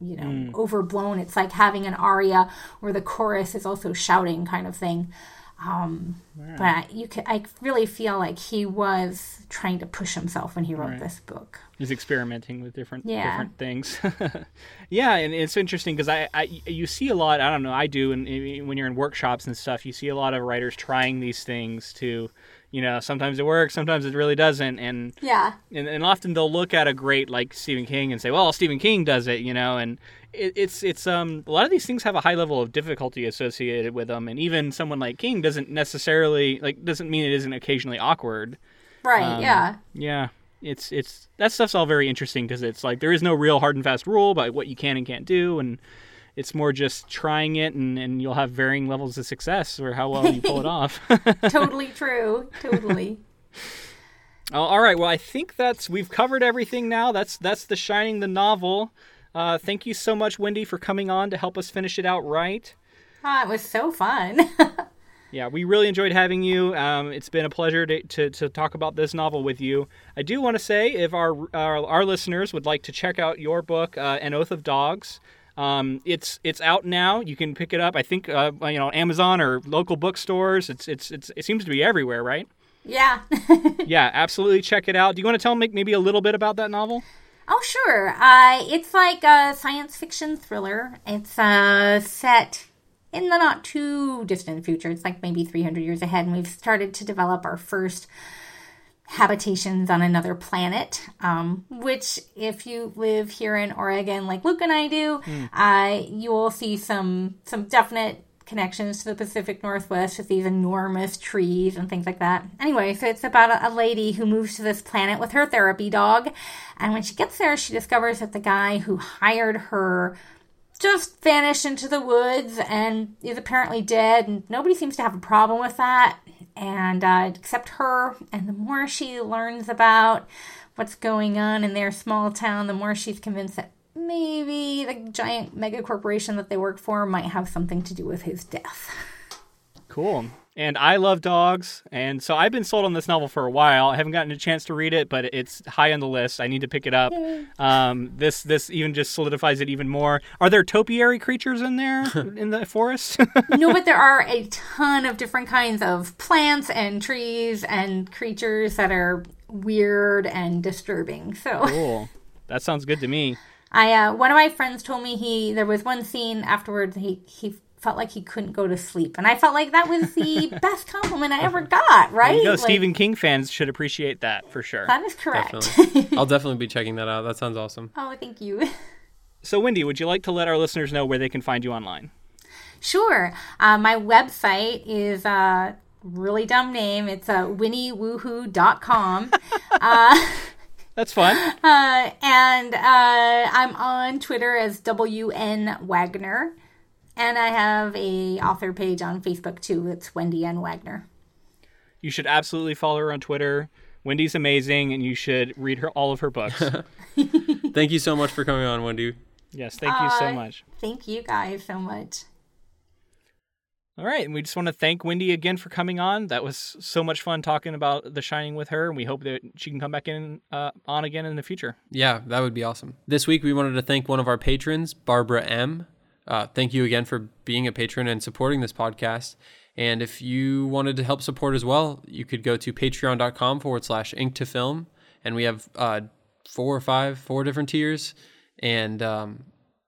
you know, overblown. It's like having an aria where the chorus is also shouting kind of thing. But I really feel like he was trying to push himself when he wrote this book. He's experimenting with different things. Yeah, and it's interesting because you see a lot, I don't know, I do, and when you're in workshops and stuff, you see a lot of writers trying these things to, you know, sometimes it works, sometimes it really doesn't. And yeah, and often they'll look at a great, like, Stephen King and say, well, Stephen King does it, you know, and it's a lot of these things have a high level of difficulty associated with them. And even someone like King doesn't necessarily, like, doesn't mean it isn't occasionally awkward. Right. Yeah. It's that stuff's all very interesting because it's like, there is no real hard and fast rule about what you can and can't do. And it's more just trying it, and you'll have varying levels of success or how well you pull it off. Totally true. Totally. All right. Well, I think we've covered everything now. That's The Shining, the novel. Thank you so much, Wendy, for coming on to help us finish it out right. It was so fun. Yeah, we really enjoyed having you. It's been a pleasure to talk about this novel with you. I do want to say, if our listeners would like to check out your book, An Oath of Dogs, it's out now. You can pick it up, I think, Amazon or local bookstores. It seems to be everywhere, right? Yeah. Yeah, absolutely. Check it out. Do you want to tell maybe a little bit about that novel? Oh, sure. It's like a science fiction thriller. It's set in the not too distant future. It's like maybe 300 years ahead, and we've started to develop our first habitations on another planet, which, if you live here in Oregon like Luke and I do, you will see some definite connections to the Pacific Northwest with these enormous trees and things like that. Anyway, so it's about a lady who moves to this planet with her therapy dog, and when she gets there, she discovers that the guy who hired her just vanished into the woods and is apparently dead, and nobody seems to have a problem with that, and except her. And the more she learns about what's going on in their small town, the more she's convinced that maybe the giant mega corporation that they work for might have something to do with his death. Cool. And I love dogs, and so I've been sold on this novel for a while. I haven't gotten a chance to read it, but it's high on the list. I need to pick it up. This even just solidifies it even more. Are there topiary creatures in there, in the forest? No, but there are a ton of different kinds of plants and trees and creatures that are weird and disturbing. So cool. That sounds good to me. One of my friends told me there was one scene afterwards he felt like he couldn't go to sleep. And I felt like that was the best compliment I ever got, right? You know, like, Stephen King fans should appreciate that for sure. That is correct. Definitely. I'll definitely be checking that out. That sounds awesome. Oh, thank you. So, Wendy, would you like to let our listeners know where they can find you online? Sure. My website is a really dumb name. It's winniewoohoo.com. That's fun. And I'm on Twitter as WN Wagner. And I have a author page on Facebook, too. It's Wendy N. Wagner. You should absolutely follow her on Twitter. Wendy's amazing, and you should read all of her books. Thank you so much for coming on, Wendy. Yes, thank you so much. Thank you guys so much. All right, and we just want to thank Wendy again for coming on. That was so much fun talking about The Shining with her, and we hope that she can come back in on again in the future. Yeah, that would be awesome. This week, we wanted to thank one of our patrons, Barbara M., thank you again for being a patron and supporting this podcast. And if you wanted to help support as well, you could go to patreon.com/inktofilm. And we have four different tiers. And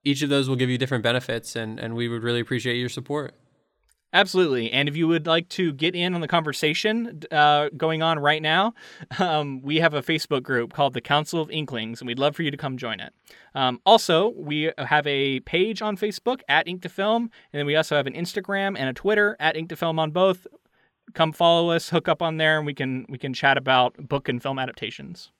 each of those will give you different benefits. And we would really appreciate your support. Absolutely. And if you would like to get in on the conversation going on right now, we have a Facebook group called the Council of Inklings, and we'd love for you to come join it. Also, we have a page on Facebook at Ink to Film, and then we also have an Instagram and a Twitter at Ink to Film on both. Come follow us, hook up on there, and we can chat about book and film adaptations.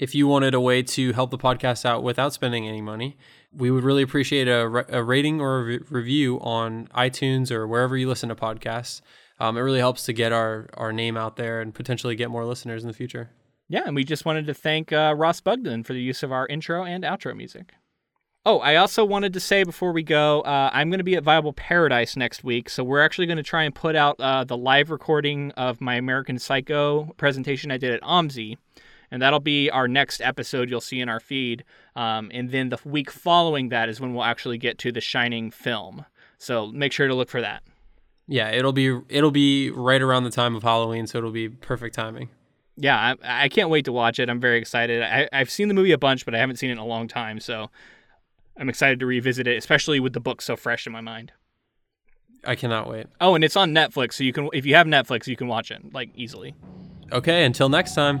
If you wanted a way to help the podcast out without spending any money, we would really appreciate a rating or a review on iTunes or wherever you listen to podcasts. It really helps to get our name out there and potentially get more listeners in the future. Yeah, and we just wanted to thank Ross Bugden for the use of our intro and outro music. Oh, I also wanted to say before we go, I'm going to be at Viable Paradise next week, so we're actually going to try and put out the live recording of my American Psycho presentation I did at OMSI, and that'll be our next episode you'll see in our feed, and then the week following that is when we'll actually get to the Shining film, so make sure to look for that. Yeah, it'll be right around the time of Halloween, so it'll be perfect timing. Yeah, I can't wait to watch it. I'm very excited. I've seen the movie a bunch, but I haven't seen it in a long time, so I'm excited to revisit it, especially with the book so fresh in my mind. I cannot wait. Oh, and it's on Netflix, so if you have Netflix, you can watch it, easily. Okay, until next time.